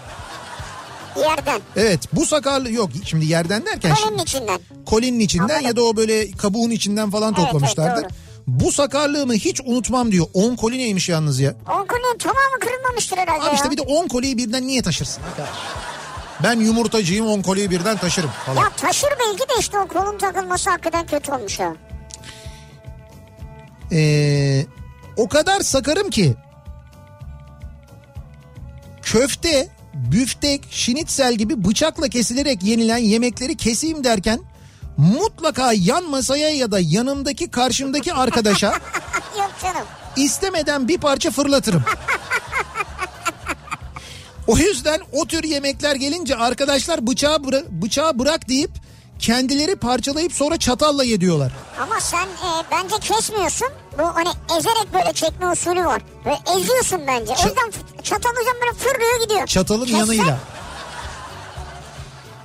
Yerden. Evet, bu sakarlı yok şimdi yerden derken. Kolinin içinden. Kolinin içinden Anladım. Ya da o böyle kabuğun içinden falan evet, toplamışlardı. Evet, bu sakarlığımı hiç unutmam diyor. on koli neymiş yalnız ya? on kolinin tamamı kırılmamıştır herhalde. Abi işte bir de on koliyi birden niye taşırsın? Ben yumurtacıyım, on koliyi birden taşırım falan. Ya taşır belki de işte o kolun takılması hakikaten kötü olmuş ya. Eee... O kadar sakarım ki köfte, büftek, şinitsel gibi bıçakla kesilerek yenilen yemekleri keseyim derken mutlaka yan masaya ya da yanımdaki karşımdaki arkadaşa yok canım, istemeden bir parça fırlatırım. O yüzden o tür yemekler gelince arkadaşlar bıçağı, bıra- bıçağı bırak deyip kendileri parçalayıp sonra çatalla yediyorlar. Ama sen e, bence kesmiyorsun. Bu hani ezerek böyle çekme usulü var. Böyle eziyorsun bence. Ç- o yüzden çatal hocam böyle fırlıyor gidiyor. Çatalın Kesse... yanıyla.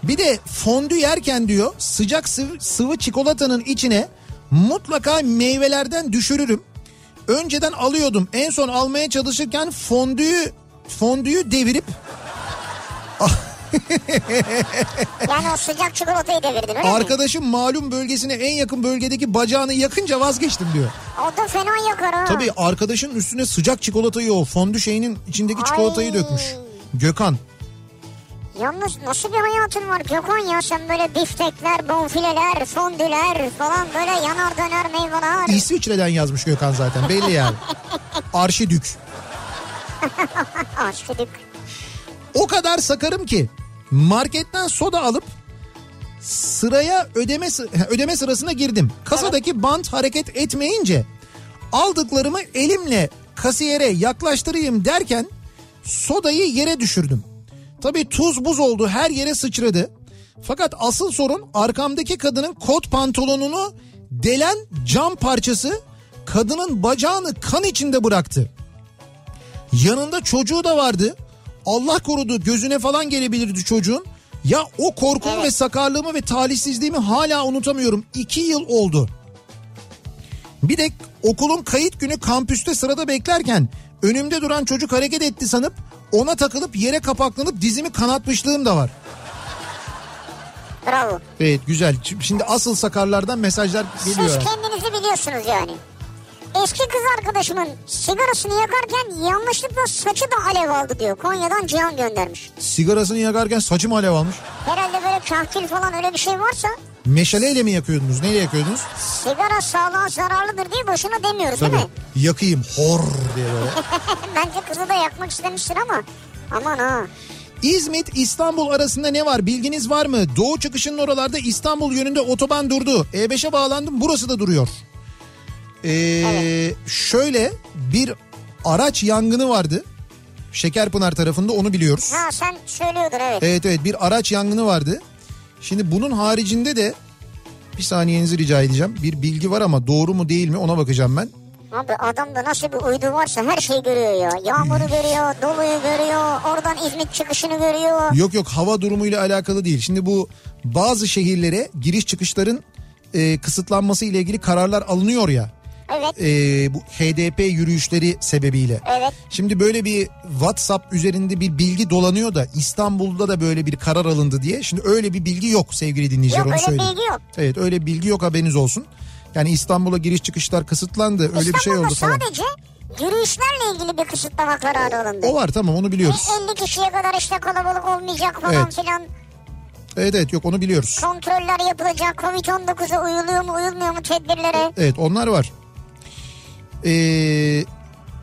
Bir de fondü yerken diyor sıcak sıvı, sıvı çikolatanın içine mutlaka meyvelerden düşürürüm. Önceden alıyordum. En son almaya çalışırken fondüyü fondüyü devirip... Yani o sıcak çikolatayı devirdin öyle mi? Arkadaşım malum bölgesine en yakın bölgedeki bacağını yakınca vazgeçtim diyor. O da fena yakar ha. Tabii arkadaşın üstüne sıcak çikolatayı o fondü şeyinin içindeki Ay. çikolatayı dökmüş. Gökhan. Yalnız nasıl bir hayatın var Gökhan ya, sen böyle biftekler, bonfileler, fondüler falan böyle yanar döner meyveler. İsviçre'den yazmış Gökhan zaten belli yani. Arşidük. Arşidük. O kadar sakarım ki marketten soda alıp sıraya ödeme ödeme sırasına girdim. Kasadaki bant hareket etmeyince aldıklarımı elimle kasiyere yaklaştırayım derken sodayı yere düşürdüm. Tabii tuz buz oldu, her yere sıçradı. Fakat asıl sorun arkamdaki kadının kot pantolonunu delen cam parçası kadının bacağını kan içinde bıraktı. Yanında çocuğu da vardı. Allah korudu, gözüne falan gelebilirdi çocuğun. Ya o korkumu evet. ve sakarlığımı ve talihsizliğimi hala unutamıyorum. İki yıl oldu. Bir de okulun kayıt günü kampüste sırada beklerken önümde duran çocuk hareket etti sanıp ona takılıp yere kapaklanıp dizimi kanatmışlığım da var. Bravo. Evet, güzel. Şimdi asıl sakarlardan mesajlar geliyor. Siz kendinizi biliyorsunuz yani. Eski kız arkadaşımın sigarasını yakarken yanlışlıkla saçı da alev aldı diyor. Konya'dan Cihan göndermiş. Sigarasını yakarken saçı mı alev almış? Herhalde böyle kahkül falan öyle bir şey varsa. Meşaleyle mi yakıyordunuz? Neyle yakıyordunuz? Sigara sağlığa zararlıdır diye boşuna demiyoruz. Tabii. Değil mi? Yakayım hor diye böyle. Bence kızı da yakmak istemiştir ama aman ha. İzmit İstanbul arasında ne var bilginiz var mı? Doğu çıkışının oralarda İstanbul yönünde otoban durdu. E beşe bağlandım, burası da duruyor. Ee, evet. Şöyle bir araç yangını vardı Şekerpınar tarafında, onu biliyoruz. Ha, sen söylüyordun evet. Evet evet, bir araç yangını vardı. Şimdi bunun haricinde de bir saniyenizi rica edeceğim. Bir bilgi var ama doğru mu değil mi ona bakacağım ben. Abi adamda nasıl bir uydu varsa her şeyi görüyor ya. Yağmuru görüyor, doluyu görüyor, oradan İzmit çıkışını görüyor. Yok yok, hava durumuyla alakalı değil. Şimdi bu bazı şehirlere giriş çıkışların e, kısıtlanması ile ilgili kararlar alınıyor ya. Evet. E, bu H D P yürüyüşleri sebebiyle. Evet. Şimdi böyle bir WhatsApp üzerinde bir bilgi dolanıyor da İstanbul'da da böyle bir karar alındı diye. Şimdi öyle bir bilgi yok sevgili dinleyiciler. Yok, onu söyleyeyim. Yok, öyle bilgi yok. Evet, öyle bilgi yok, haberiniz olsun. Yani İstanbul'a giriş çıkışlar kısıtlandı. Öyle İstanbul'da bir şey oldu falan. Sadece yürüyüşlerle ilgili bir kısıtlama kararı alındı. O var, tamam, onu biliyoruz. elli kişiye kadar işte kalabalık olmayacak falan, evet, filan. Evet evet, yok, onu biliyoruz. Kontroller yapılacak. Covid on dokuza uyuluyor mu uyulmuyor mu tedbirlere. Evet, onlar var. Ee,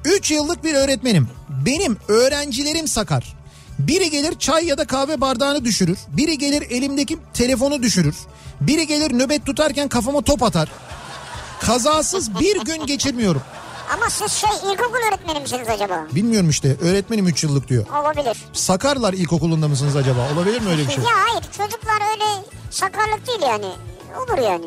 üç yıllık bir öğretmenim. Benim öğrencilerim sakar. Biri gelir çay ya da kahve bardağını düşürür. Biri gelir elimdeki telefonu düşürür. Biri gelir nöbet tutarken kafama top atar. Kazasız bir gün geçirmiyorum. Ama siz şey ilkokul öğretmeni misiniz acaba? Bilmiyorum işte, öğretmenim üç yıllık diyor. Olabilir. Sakarlar ilkokulunda mısınız acaba? Olabilir mi öyle bir şey? Ya hayır, çocuklar öyle sakarlık değil yani. Olur yani.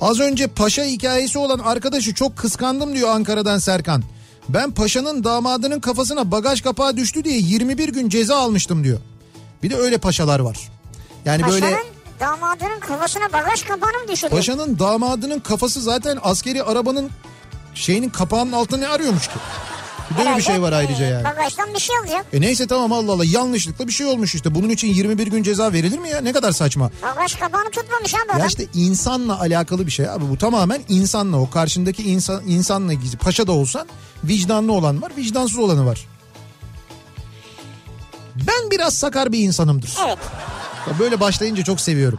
Az önce paşa hikayesi olan arkadaşı çok kıskandım diyor Ankara'dan Serkan. Ben paşanın damadının kafasına bagaj kapağı düştü diye yirmi bir gün ceza almıştım diyor. Bir de öyle paşalar var. Yani paşanın böyle damadının kafasına bagaj kapağını mı düşürdü? Paşanın damadının kafası zaten askeri arabanın şeyinin kapağının altında ne arıyormuş ki? Bir de öyle bir şey var ayrıca yani. Bagajdan bir şey alacak. E neyse tamam, Allah Allah, yanlışlıkla bir şey olmuş işte. Bunun için yirmi bir gün ceza verilir mi ya? Ne kadar saçma. Bagaj kapağını tutmamış abi adam. Ya işte insanla alakalı bir şey abi. Bu tamamen insanla, o karşındaki insan, insanla ilgili. Paşa da olsan vicdanlı olan var, vicdansız olanı var. Ben biraz sakar bir insanımdır. Evet. Böyle başlayınca çok seviyorum.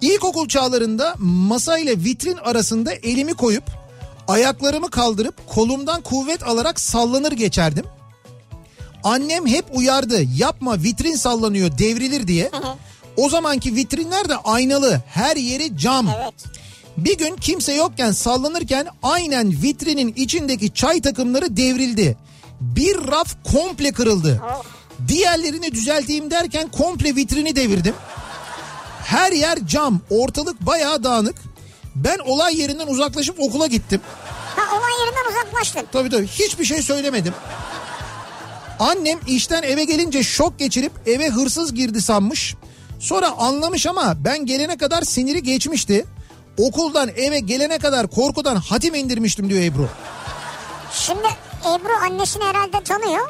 İlkokul çağlarında masa ile vitrin arasında elimi koyup ayaklarımı kaldırıp kolumdan kuvvet alarak sallanır geçerdim. Annem hep uyardı, yapma, vitrin sallanıyor, devrilir diye. O zamanki vitrinler de aynalı, her yeri cam. Evet. Bir gün kimse yokken sallanırken aynen vitrinin içindeki çay takımları devrildi. Bir raf komple kırıldı. Diğerlerini düzelteyim derken komple vitrini devirdim. Her yer cam, ortalık bayağı dağınık. Ben olay yerinden uzaklaşıp okula gittim. Ha, olay yerinden uzaklaştın. Tabii tabii, hiçbir şey söylemedim. Annem işten eve gelince şok geçirip eve hırsız girdi sanmış. Sonra anlamış ama ben gelene kadar siniri geçmişti. Okuldan eve gelene kadar korkudan hatim indirmiştim diyor Ebru. Şimdi Ebru annesini herhalde tanıyor.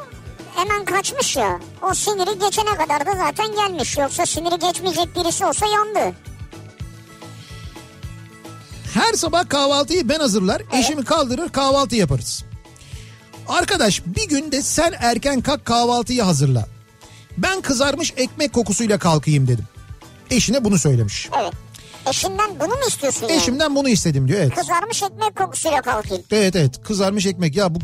Hemen kaçmış ya. O siniri geçene kadar da zaten gelmiş. Yoksa siniri geçmeyecek birisi olsa yandı. Her sabah kahvaltıyı ben hazırlar, evet, eşimi kaldırır kahvaltı yaparız. Arkadaş bir gün de sen erken kalk kahvaltıyı hazırla. Ben kızarmış ekmek kokusuyla kalkayım dedim. Eşine bunu söylemiş. Evet. Eşinden bunu mu istiyorsun? Eşimden yani? Bunu istedim diyor, evet. Kızarmış ekmek kokusuyla kalkayım. Evet evet, kızarmış ekmek ya bu.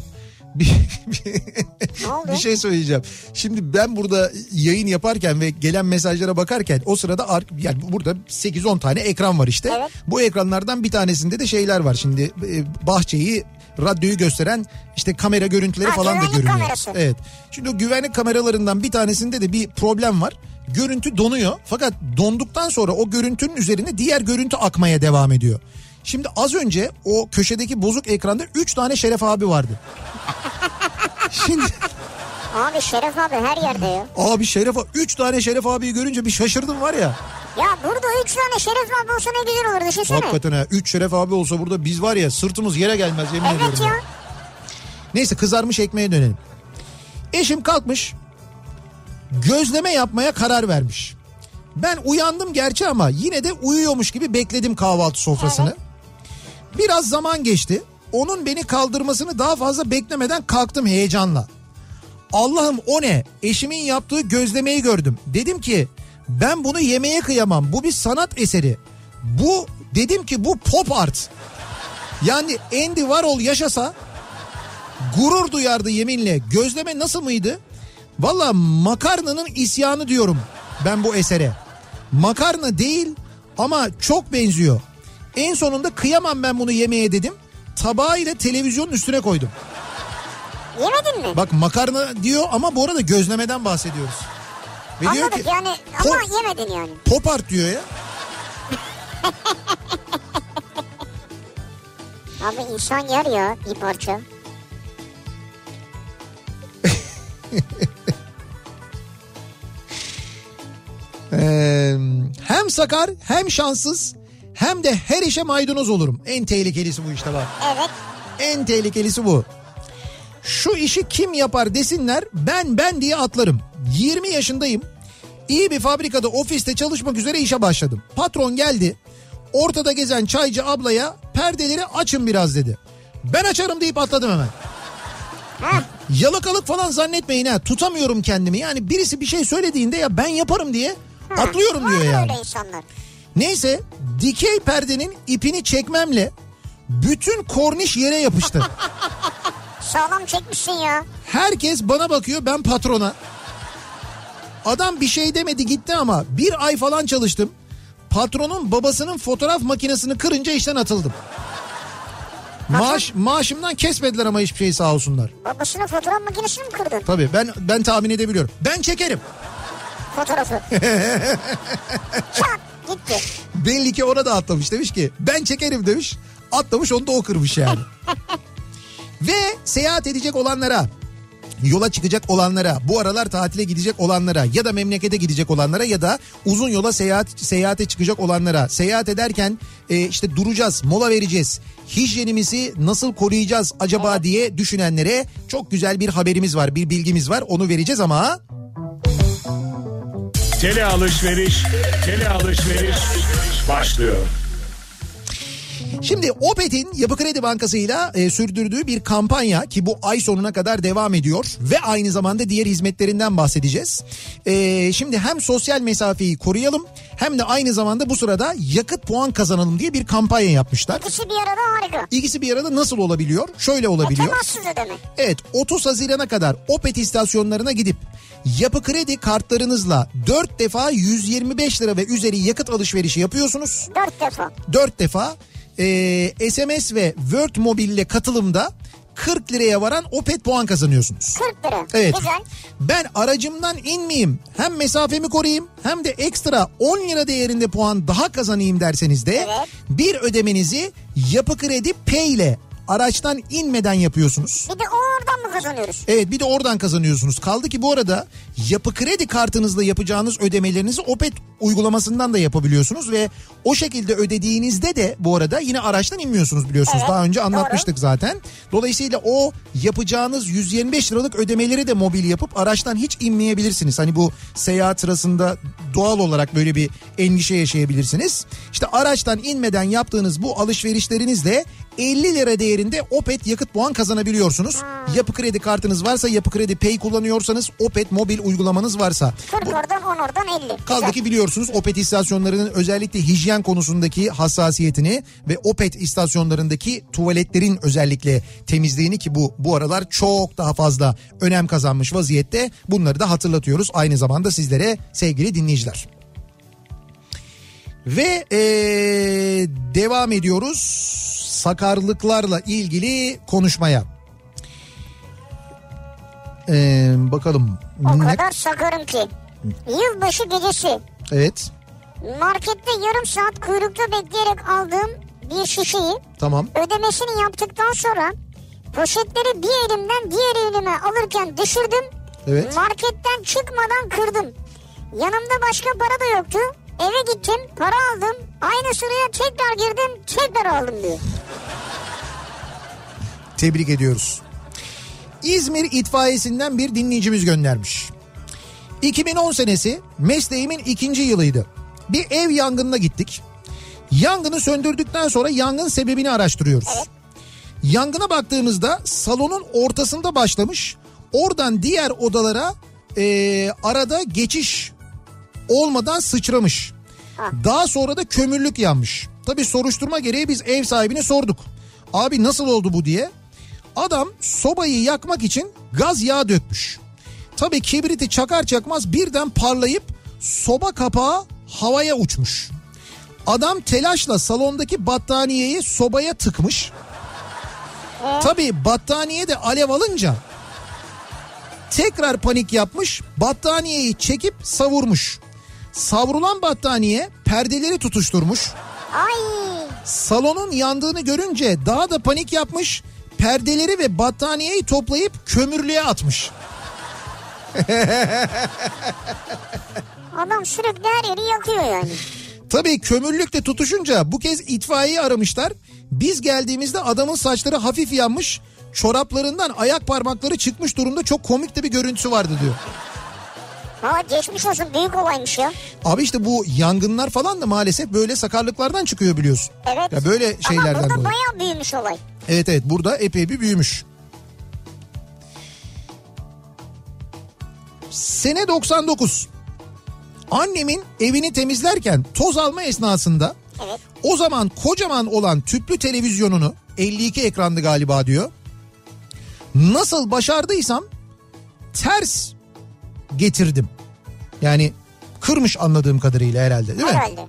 Bir şey söyleyeceğim. Şimdi ben burada yayın yaparken ve gelen mesajlara bakarken o sırada yani burada sekiz on tane ekran var işte. Evet. Bu ekranlardan bir tanesinde de şeyler var. Şimdi bahçeyi, radyoyu gösteren işte kamera görüntüleri ha, falan da görünüyor. Kamerası. Evet. Şimdi o güvenlik kameralarından bir tanesinde de bir problem var. Görüntü donuyor. Fakat donduktan sonra o görüntünün üzerine diğer görüntü akmaya devam ediyor. Şimdi az önce o köşedeki bozuk ekranda üç tane Şeref abi vardı. Şimdi abi Şeref abi her yerde ya. Abi Şeref abi, üç tane Şeref abiyi görünce bir şaşırdım var ya. Ya burada üç tane Şeref abi olsa ne güzel olur, düşünsene. Hakikaten ha, üç Şeref abi olsa burada biz var ya sırtımız yere gelmez yemin evet ediyorum. Evet ya. Ben. Neyse, kızarmış ekmeğe dönelim. Eşim kalkmış gözleme yapmaya karar vermiş. Ben uyandım gerçi ama yine de uyuyormuş gibi bekledim kahvaltı sofrasını. Evet. Biraz zaman geçti. Onun beni kaldırmasını daha fazla beklemeden kalktım heyecanla. Allah'ım o ne? Eşimin yaptığı gözlemeyi gördüm. Dedim ki ben bunu yemeye kıyamam. Bu bir sanat eseri. Bu dedim ki bu pop art. Yani Andy Warhol yaşasa gurur duyardı yeminle. Gözleme nasıl mıydı? Valla makarnanın isyanı diyorum ben bu esere. Makarna değil ama çok benziyor. En sonunda kıyamam ben bunu yemeye dedim. Tabağı ile televizyonun üstüne koydum. Yemedin mi? Bak makarna diyor ama bu arada gözlemeden bahsediyoruz. Ve anladık diyor ki, yani ama pop, yemedin yani. Pop art diyor ya. Abi insan yer ya bir parça. ee, hem sakar hem şanssız hem de her işe maydanoz olurum. En tehlikelisi bu işte bak. Evet. En tehlikelisi bu. Şu işi kim yapar desinler ben ben diye atlarım. yirmi yaşındayım. İyi bir fabrikada ofiste çalışmak üzere işe başladım. Patron geldi. Ortada gezen çaycı ablaya perdeleri açın biraz dedi. Ben açarım deyip atladım hemen. Ha. Yalakalık falan zannetmeyin ha. Tutamıyorum kendimi. Yani birisi bir şey söylediğinde ya ben yaparım diye ha. atlıyorum diyor yani. Öyle insanlar. Neyse dikey perdenin ipini çekmemle bütün korniş yere yapıştı. Sağlam çekmişsin ya. Herkes bana bakıyor, ben patrona. Adam bir şey demedi gitti ama bir ay falan çalıştım. Patronun babasının fotoğraf makinesini kırınca işten atıldım. Maaş, maaşımdan kesmediler ama hiçbir şeyi sağ olsunlar. Babasının fotoğraf makinesini mi kırdın? Tabii ben ben tahmin edebiliyorum. Ben çekerim. Fotoğrafı. Çak gitti. Belli ki ona da atlamış, demiş ki ben çekerim demiş. Atlamış, onu da o kırmış yani. Ve seyahat edecek olanlara, yola çıkacak olanlara, bu aralar tatile gidecek olanlara ya da memlekete gidecek olanlara ya da uzun yola seyahat seyahate çıkacak olanlara, seyahat ederken e, işte duracağız, mola vereceğiz, hijyenimizi nasıl koruyacağız acaba diye düşünenlere çok güzel bir haberimiz var, bir bilgimiz var, onu vereceğiz ama tele alışveriş tele alışveriş başlıyor. Şimdi Opet'in Yapı Kredi Bankası'yla e, sürdürdüğü bir kampanya ki bu ay sonuna kadar devam ediyor ve aynı zamanda diğer hizmetlerinden bahsedeceğiz. E, şimdi hem sosyal mesafeyi koruyalım hem de aynı zamanda bu sırada yakıt puan kazanalım diye bir kampanya yapmışlar. İkisi bir arada harika. İkisi bir arada nasıl olabiliyor? Şöyle olabiliyor. E, temassız ödeme. Evet, otuz Haziran'a kadar Opet istasyonlarına gidip Yapı Kredi kartlarınızla dört defa yüz yirmi beş lira ve üzeri yakıt alışverişi yapıyorsunuz. dört defa. dört defa. Ee, S M S ve Word Mobile ile katılımda kırk liraya varan Opet puan kazanıyorsunuz. kırk lira. Evet. Güzel. Ben aracımdan inmeyeyim, hem mesafemi koruyayım hem de ekstra on lira değerinde puan daha kazanayım derseniz de evet, bir ödemenizi Yapı Kredi Pay ile araçtan inmeden yapıyorsunuz. Bir de oradan mı kazanıyoruz? Evet, bir de oradan kazanıyorsunuz. Kaldı ki bu arada Yapı Kredi kartınızla yapacağınız ödemelerinizi Opet uygulamasından da yapabiliyorsunuz ve o şekilde ödediğinizde de bu arada yine araçtan inmiyorsunuz biliyorsunuz. Evet, daha önce anlatmıştık doğru. Zaten. Dolayısıyla o yapacağınız yüz yirmi beş liralık ödemeleri de mobil yapıp araçtan hiç inmeyebilirsiniz. Hani bu seyahat sırasında doğal olarak böyle bir endişe yaşayabilirsiniz. İşte araçtan inmeden yaptığınız bu alışverişlerinizle elli lira değerinde Opet yakıt puan kazanabiliyorsunuz. Hmm. Yapı Kredi kartınız varsa, Yapı Kredi Pay kullanıyorsanız, Opet mobil uygulamanız varsa. kırk oradan on oradan elli. Kaldı güzel ki biliyorsunuz Opet istasyonlarının özellikle hijyen konusundaki hassasiyetini ve Opet istasyonlarındaki tuvaletlerin özellikle temizliğini ki bu bu aralar çok daha fazla önem kazanmış vaziyette. Bunları da hatırlatıyoruz aynı zamanda sizlere sevgili dinleyiciler. Ve ee, devam ediyoruz sakarlıklarla ilgili konuşmaya. Ee, bakalım. O ne kadar sakarım ki. Yılbaşı gecesi. Evet. Markette yarım saat kuyrukta bekleyerek aldığım bir şişeyi. Tamam. Ödemesini yaptıktan sonra poşetleri bir elimden diğer elime alırken düşürdüm. Evet. Marketten çıkmadan kırdım. Yanımda başka para da yoktu. Eve gittim, para aldım, aynı sıraya tekrar girdim, tekrar aldım diyor. Tebrik ediyoruz. İzmir itfaiyesinden bir dinleyicimiz göndermiş. iki bin on senesi mesleğimin ikinci yılıydı. Bir ev yangınına gittik. Yangını söndürdükten sonra yangın sebebini araştırıyoruz. Evet. Yangına baktığımızda salonun ortasında başlamış, oradan diğer odalara e, arada geçiş olmadan sıçramış. Daha sonra da kömürlük yanmış. Tabii soruşturma gereği biz ev sahibine sorduk. Abi nasıl oldu bu diye. Adam sobayı yakmak için gaz yağı dökmüş. Tabii kibriti çakar çakmaz birden parlayıp soba kapağı havaya uçmuş. Adam telaşla salondaki battaniyeyi sobaya tıkmış. Tabii battaniye de alev alınca tekrar panik yapmış, battaniyeyi çekip savurmuş. Savrulan battaniye perdeleri tutuşturmuş. Ay. salonun yandığını görünce daha da panik yapmış, perdeleri ve battaniyeyi toplayıp kömürlüğe atmış. Adam sürekli her yeri yakıyor yani. Tabii kömürlükle tutuşunca bu kez itfaiyeyi aramışlar. Biz geldiğimizde adamın saçları hafif yanmış, çoraplarından ayak parmakları çıkmış durumda, çok komik de bir görüntüsü vardı diyor. Ama geçmiş olsun, büyük olaymış ya. Abi işte bu yangınlar falan da maalesef böyle sakarlıklardan çıkıyor biliyorsun. Evet. Ya böyle şeylerden. Ama burada dolayı bayağı büyümüş olay. Evet evet, burada epey bir büyümüş. Sene doksan dokuz. Annemin evini temizlerken toz alma esnasında, evet, o zaman kocaman olan tüplü televizyonunu, elli iki ekrandı galiba diyor, nasıl başardıysam ters getirdim. Yani kırmış anladığım kadarıyla herhalde, değil mi? Herhalde.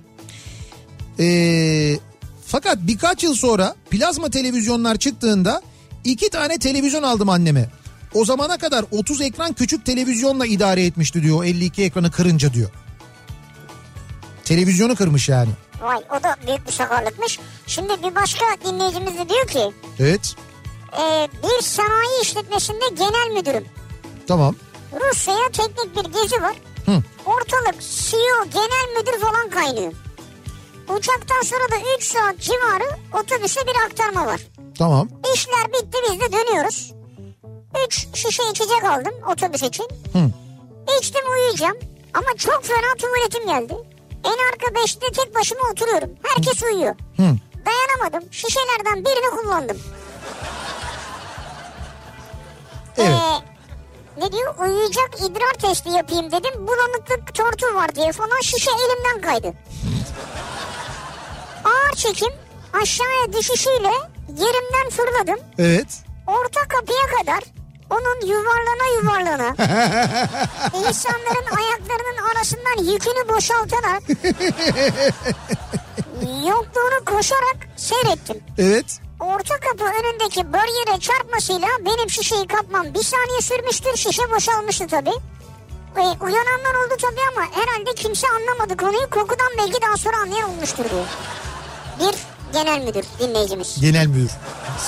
Ee, fakat birkaç yıl sonra plazma televizyonlar çıktığında iki tane televizyon aldım anneme. O zamana kadar otuz ekran küçük televizyonla idare etmişti diyor, elli iki ekranı kırınca diyor. Televizyonu kırmış yani. Vay, o da büyük bir sakarlıkmış. Şimdi bir başka dinleyicimiz de diyor ki. Evet. E, bir sanayi işletmesinde genel müdürüm. Tamam. Rusya'ya teknik bir gezi var. Hı. Ortalık C E O, genel müdür falan kaynıyor. Uçaktan sonra da üç saat civarı otobüse bir aktarma var. Tamam. İşler bitti, biz de dönüyoruz. üç şişe içecek aldım otobüs için. Hı. İçtim, uyuyacağım. Ama çok fena tuvaletim geldi. En arka beşte tek başıma oturuyorum. Herkes Hı. uyuyor. Hı. Dayanamadım. Şişelerden birini kullandım. Evet. Ee, ne diyor? Uyuyacak idrar testi yapayım dedim. Bulanıklık tortu var diye falan, şişe elimden kaydı. Ağır çekim aşağıya düşüşüyle yerimden fırladım. Evet. Orta kapıya kadar onun yuvarlana yuvarlana insanların ayaklarının arasından yükünü boşaltarak yokluğunu koşarak seyrettim. Evet. Orta kapı önündeki bariyere çarpmasıyla benim şişeyi kapmam bir saniye sürmüştür. Şişe boşalmıştı tabii. E, uyananlar oldu tabii ama herhalde kimse anlamadı konuyu. Kokudan belki daha sonra anlayan olmuştur diyor. Bir genel müdür dinleyicimiz. Genel müdür.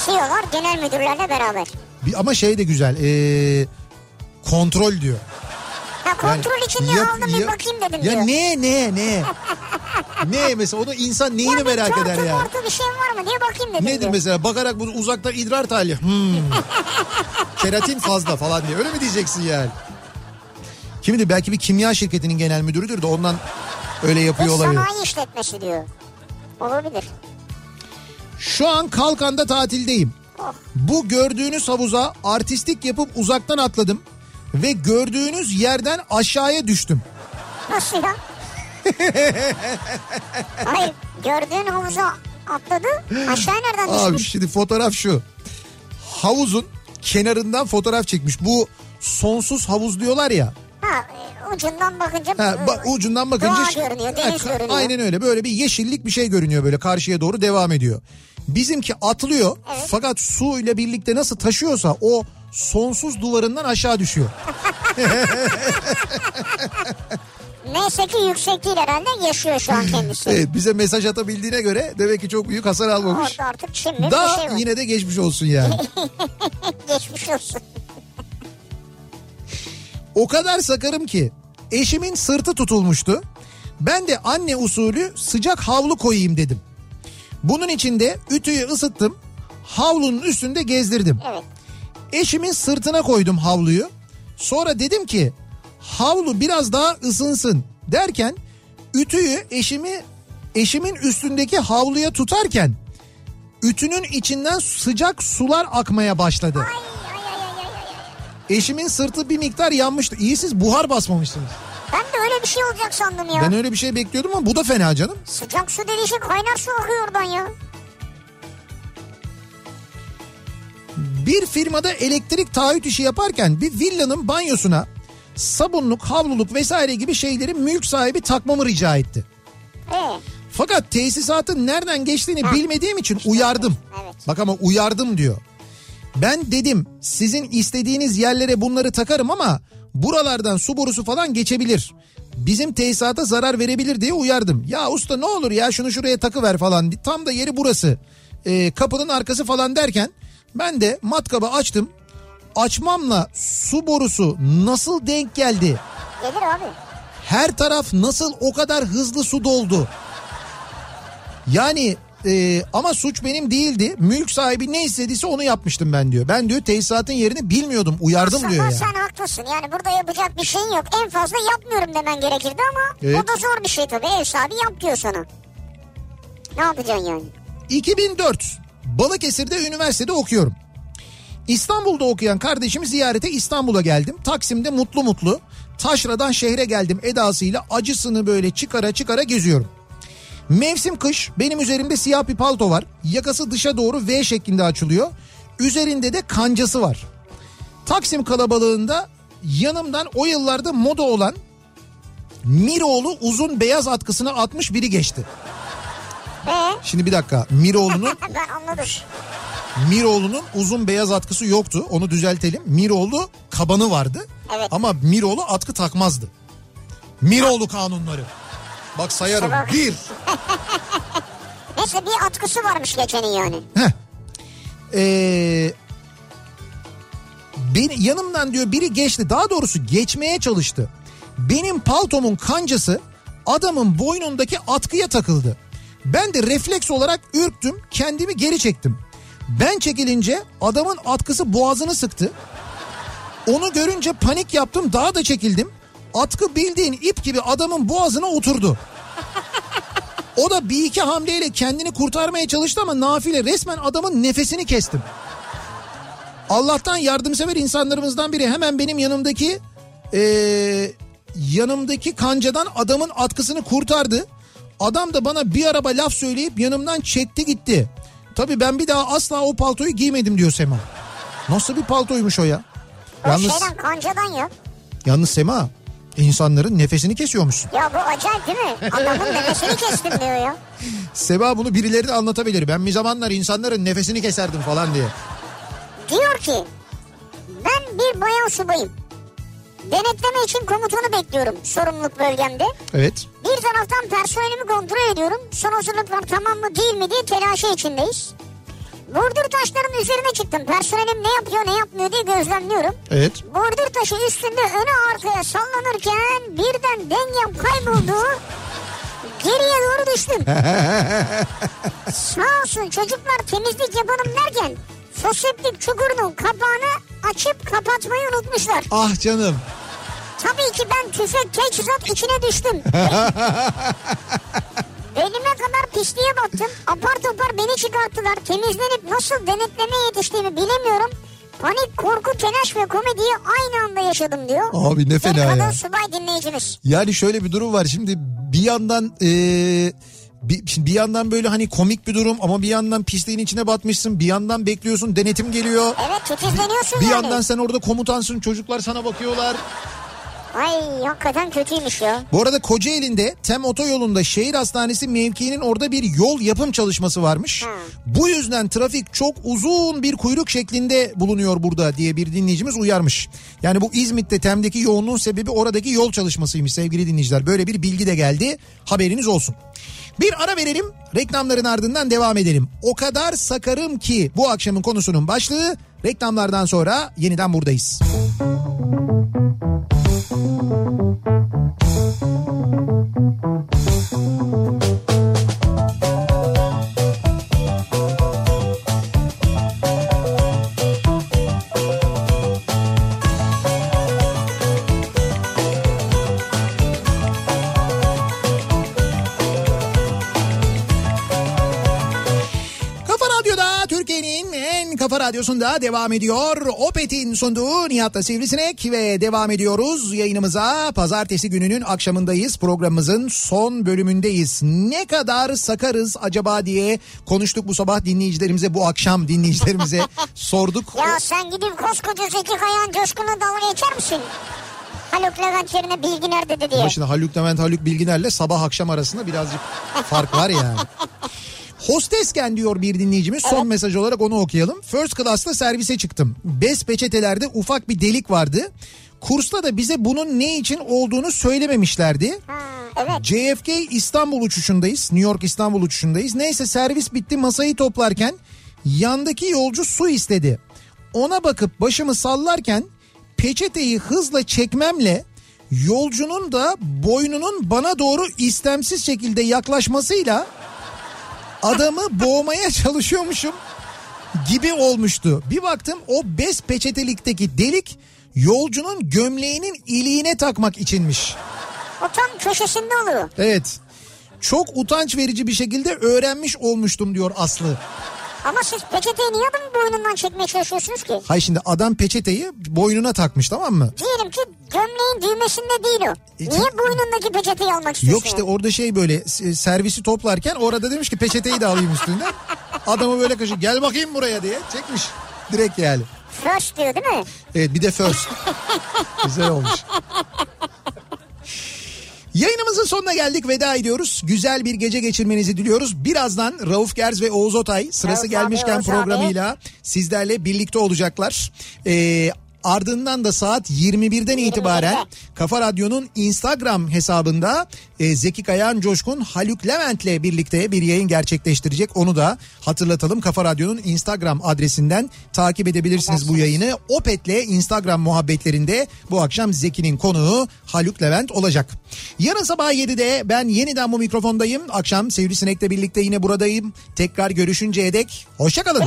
C E O'lar genel müdürlerle beraber. Ama şey de güzel, ee, kontrol diyor. Ya kontrol yani, için niye aldım ya, bir bakayım dedim ya diyor. Ya ne ne ne? Ne mesela, onu insan neyini ya merak tortu, eder ya? Ya bir bir şey var mı diye bakayım dedim. Nedir diyor mesela, bakarak bunu uzakta idrar tahlili. Hmm. Keratin fazla falan diye, öyle mi diyeceksin yani? Kim bilir, belki bir kimya şirketinin genel müdürüdür de ondan öyle yapıyor olabilir. Bir sanayi işletmesi diyor. Olabilir. Şu an Kalkan'da tatildeyim. Bu gördüğünüz havuza artistik yapıp uzaktan atladım ve gördüğünüz yerden aşağıya düştüm. Nasıl ya? Hayır, gördüğün havuza atladı, aşağıya nereden düştün? Abi şimdi fotoğraf şu. Havuzun kenarından fotoğraf çekmiş. Bu sonsuz havuz diyorlar ya. Ha, ucundan bakınca ha, ba- ucundan bakınca doğa görünüyor, deniz ha, görünüyor. Aynen öyle, böyle bir yeşillik bir şey görünüyor, böyle karşıya doğru devam ediyor. Bizimki atlıyor, evet, fakat su ile birlikte nasıl taşıyorsa o sonsuz duvarından aşağı düşüyor. Neyse ki yüksek değil herhalde, yaşıyor şu an kendisi. Evet, bize mesaj atabildiğine göre demek ki çok büyük hasar almamış. Orada artık şimdi daha şey var. Yine de geçmiş olsun yani. Geçmiş olsun. O kadar sakarım ki eşimin sırtı tutulmuştu. Ben de anne usulü sıcak havlu koyayım dedim. Bunun için de ütüyü ısıttım. Havlunun üstünde gezdirdim. Evet. Eşimin sırtına koydum havluyu. Sonra dedim ki havlu biraz daha ısınsın derken ütüyü eşimi eşimin üstündeki havluya tutarken ütünün içinden sıcak sular akmaya başladı. Ay, ay, ay, ay, ay. Eşimin sırtı bir miktar yanmıştı. İyi siz buhar basmamışsınız. Ben de öyle bir şey olacak sandım ya. Ben öyle bir şey bekliyordum ama bu da fena canım. Sıcak su dediği şey kaynar su akıyor oradan ya. Bir firmada elektrik taahhüt işi yaparken bir villanın banyosuna sabunluk, havluluk vesaire gibi şeyleri mülk sahibi takmamı rica etti. Ee? Fakat tesisatın nereden geçtiğini ha. bilmediğim için işte uyardım. Evet. Bak ama uyardım diyor. Ben dedim sizin istediğiniz yerlere bunları takarım ama buralardan su borusu falan geçebilir. bizim tesisata zarar verebilir diye uyardım. Ya usta ne olur ya şunu şuraya takıver falan, tam da yeri burası, e, kapının arkası falan derken ben de matkabı açtım. Açmamla su borusu nasıl denk geldi? Gelir abi. Her taraf nasıl o kadar hızlı su doldu? Yani e, ama suç benim değildi. Mülk sahibi ne istediyse onu yapmıştım ben diyor. Ben diyor tesisatın yerini bilmiyordum, uyardım aslında diyor ya. Sen yani haklısın yani, burada yapacak bir şeyin yok. En fazla yapmıyorum demen gerekirdi ama evet, o da zor bir şey tabii. Ev sahibi yap diyor sana. Ne yapacaksın yani? iki bin dört Balıkesir'de üniversitede okuyorum. İstanbul'da okuyan kardeşimi ziyarete İstanbul'a geldim. Taksim'de mutlu mutlu taşradan şehre geldim edasıyla acısını böyle çıkara çıkara geziyorum. Mevsim kış, benim üzerimde siyah bir palto var. Yakası dışa doğru V şeklinde açılıyor. Üzerinde de kancası var. Taksim kalabalığında yanımdan o yıllarda moda olan Miroğlu uzun beyaz atkısını atmış biri geçti. Ee? Şimdi bir dakika, Miroğlu'nun... Ben anladım. Miroğlu'nun uzun beyaz atkısı yoktu. Onu düzeltelim. Miroğlu kabanı vardı. Evet. Ama Miroğlu atkı takmazdı. Miroğlu kanunları. Bak sayarım. İşte bak. Bir. Neyse, bir atkısı varmış geçenin yani. Heh. Ee, beni, yanımdan diyor biri geçti. Daha doğrusu geçmeye çalıştı. Benim paltomun kancası adamın boynundaki atkıya takıldı. Ben de refleks olarak ürktüm. Kendimi geri çektim. Ben çekilince adamın atkısı boğazını sıktı. Onu görünce panik yaptım, daha da çekildim. Atkı bildiğin ip gibi adamın boğazına oturdu. O da bir iki hamleyle kendini kurtarmaya çalıştı ama nafile, resmen adamın nefesini kestim. Allah'tan yardımsever insanlarımızdan biri hemen benim yanımdaki ee, yanımdaki kancadan adamın atkısını kurtardı. Adam da bana bir araba laf söyleyip yanımdan çekti gitti. Tabii ben bir daha asla o paltoyu giymedim diyor Sema. Nasıl bir paltoymuş o ya? O yalnız, şeyden, kancadan ya. Yalnız Sema, insanların nefesini kesiyormuşsun. Ya bu acayip değil mi? Adamın nefesini kestim diyor ya. Sema bunu birileri de anlatabilir. Ben bir zamanlar insanların nefesini keserdim falan diye. Diyor ki ben bir bayan subayım. Denetleme için komutanı bekliyorum sorumluluk bölgemde. Evet. Bir taraftan personelimi kontrol ediyorum. Son hazırlıklar tamam mı değil mi diye telaşı içindeyiz. Bordür taşlarının üzerine çıktım. Personelim ne yapıyor ne yapmıyor diye gözlemliyorum. Evet. Bordür taşı üstünde öne arkaya sallanırken birden dengem kayboldu. Geriye doğru düştüm. Sağ olsun çocuklar temizlik yapalım derken foseptik çukurunun kapağını açıp kapatmayı unutmuşlar. Ah canım. Tabii ki ben tüfek teçhizat içine düştüm. Elime kadar pisliğe baktım. Apar topar beni çıkarttılar. Temizlenip nasıl denetlemeye yetiştiğimi bilemiyorum. Panik, korku, telaş ve komediyi aynı anda yaşadım diyor. Abi ne fena ya. Kadın subay dinleyicimiz. Yani şöyle bir durum var. Şimdi bir yandan... Ee... Bir, bir yandan böyle hani komik bir durum ama bir yandan pisliğin içine batmışsın, bir yandan bekliyorsun, denetim geliyor. Evet, titizleniyorsun bir, yani. Bir yandan sen orada komutansın, çocuklar sana bakıyorlar. Ay hakikaten kötüymüş ya. Bu arada Kocaeli'nde Tem Otoyolu'nda şehir hastanesi mevkiinin orada bir yol yapım çalışması varmış. Ha. Bu yüzden trafik çok uzun bir kuyruk şeklinde bulunuyor burada diye bir dinleyicimiz uyarmış. Yani bu İzmit'te Tem'deki yoğunluğun sebebi oradaki yol çalışmasıymış sevgili dinleyiciler. Böyle bir bilgi de geldi, haberiniz olsun. Bir ara verelim, reklamların ardından devam edelim. O kadar sakarım ki bu akşamın konusunun başlığı. Reklamlardan sonra yeniden buradayız. Kafa Radyosu'nda devam ediyor. Opet'in sunduğu Nihat'la Sivrisinek ve devam ediyoruz yayınımıza. Pazartesi gününün akşamındayız. Programımızın son bölümündeyiz. Ne kadar sakarız acaba diye konuştuk bu sabah dinleyicilerimize, bu akşam dinleyicilerimize sorduk. Ya sen gidip koskoca Zeki Kayhan Coşkun'a dalga geçer misin? Haluk Levent yerine Bilginer dedi diye. Ama şimdi Haluk Levent, Haluk Bilginer'le sabah akşam arasında birazcık fark var yani. Hostesken diyor bir dinleyicimiz, son evet, mesaj olarak onu okuyalım. First class'ta servise çıktım. Bez peçetelerde ufak bir delik vardı. Kursta da bize bunun ne için olduğunu söylememişlerdi. Ha, evet. J F K İstanbul uçuşundayız. New York İstanbul uçuşundayız. Neyse servis bitti, masayı toplarken yandaki yolcu su istedi. Ona bakıp başımı sallarken peçeteyi hızla çekmemle yolcunun da boynunun bana doğru istemsiz şekilde yaklaşmasıyla adamı boğmaya çalışıyormuşum gibi olmuştu. Bir baktım o bez peçetelikteki delik yolcunun gömleğinin iliğine takmak içinmiş. O tam köşesinde oluyor. Evet. Çok utanç verici bir şekilde öğrenmiş olmuştum diyor Aslı. Ama siz peçeteyi niye adamın boynundan çekmeye çalışıyorsunuz ki? Hayır, şimdi adam peçeteyi boynuna takmış, tamam mı? Diyelim ki gömleğin düğmesinde değil o. E, niye boynundaki peçeteyi almak istiyorsun? Yok işte orada şey böyle servisi toplarken orada demiş ki peçeteyi de alayım üstünden. Adamı böyle kaşı, gel bakayım buraya diye çekmiş direkt yani. First diyor değil mi? Evet, bir de first. Güzel olmuş. Yayınımızın sonuna geldik, veda ediyoruz. Güzel bir gece geçirmenizi diliyoruz. Birazdan Rauf Gerz ve Oğuz Otay Sırası Rauf Gelmişken abi, programıyla abi. sizlerle birlikte olacaklar. Ee, ardından da saat yirmi birden itibaren Kafa Radyo'nun Instagram hesabında e, Zeki Kayhan Coşkun, Haluk Levent'le birlikte bir yayın gerçekleştirecek. Onu da hatırlatalım. Kafa Radyo'nun Instagram adresinden takip edebilirsiniz evet. bu yayını. Opet'le Instagram muhabbetlerinde bu akşam Zeki'nin konuğu Haluk Levent olacak. Yarın sabah yedide ben yeniden bu mikrofondayım. Akşam Sivrisinek'le birlikte yine buradayım. Tekrar görüşünceye dek hoşça kalın.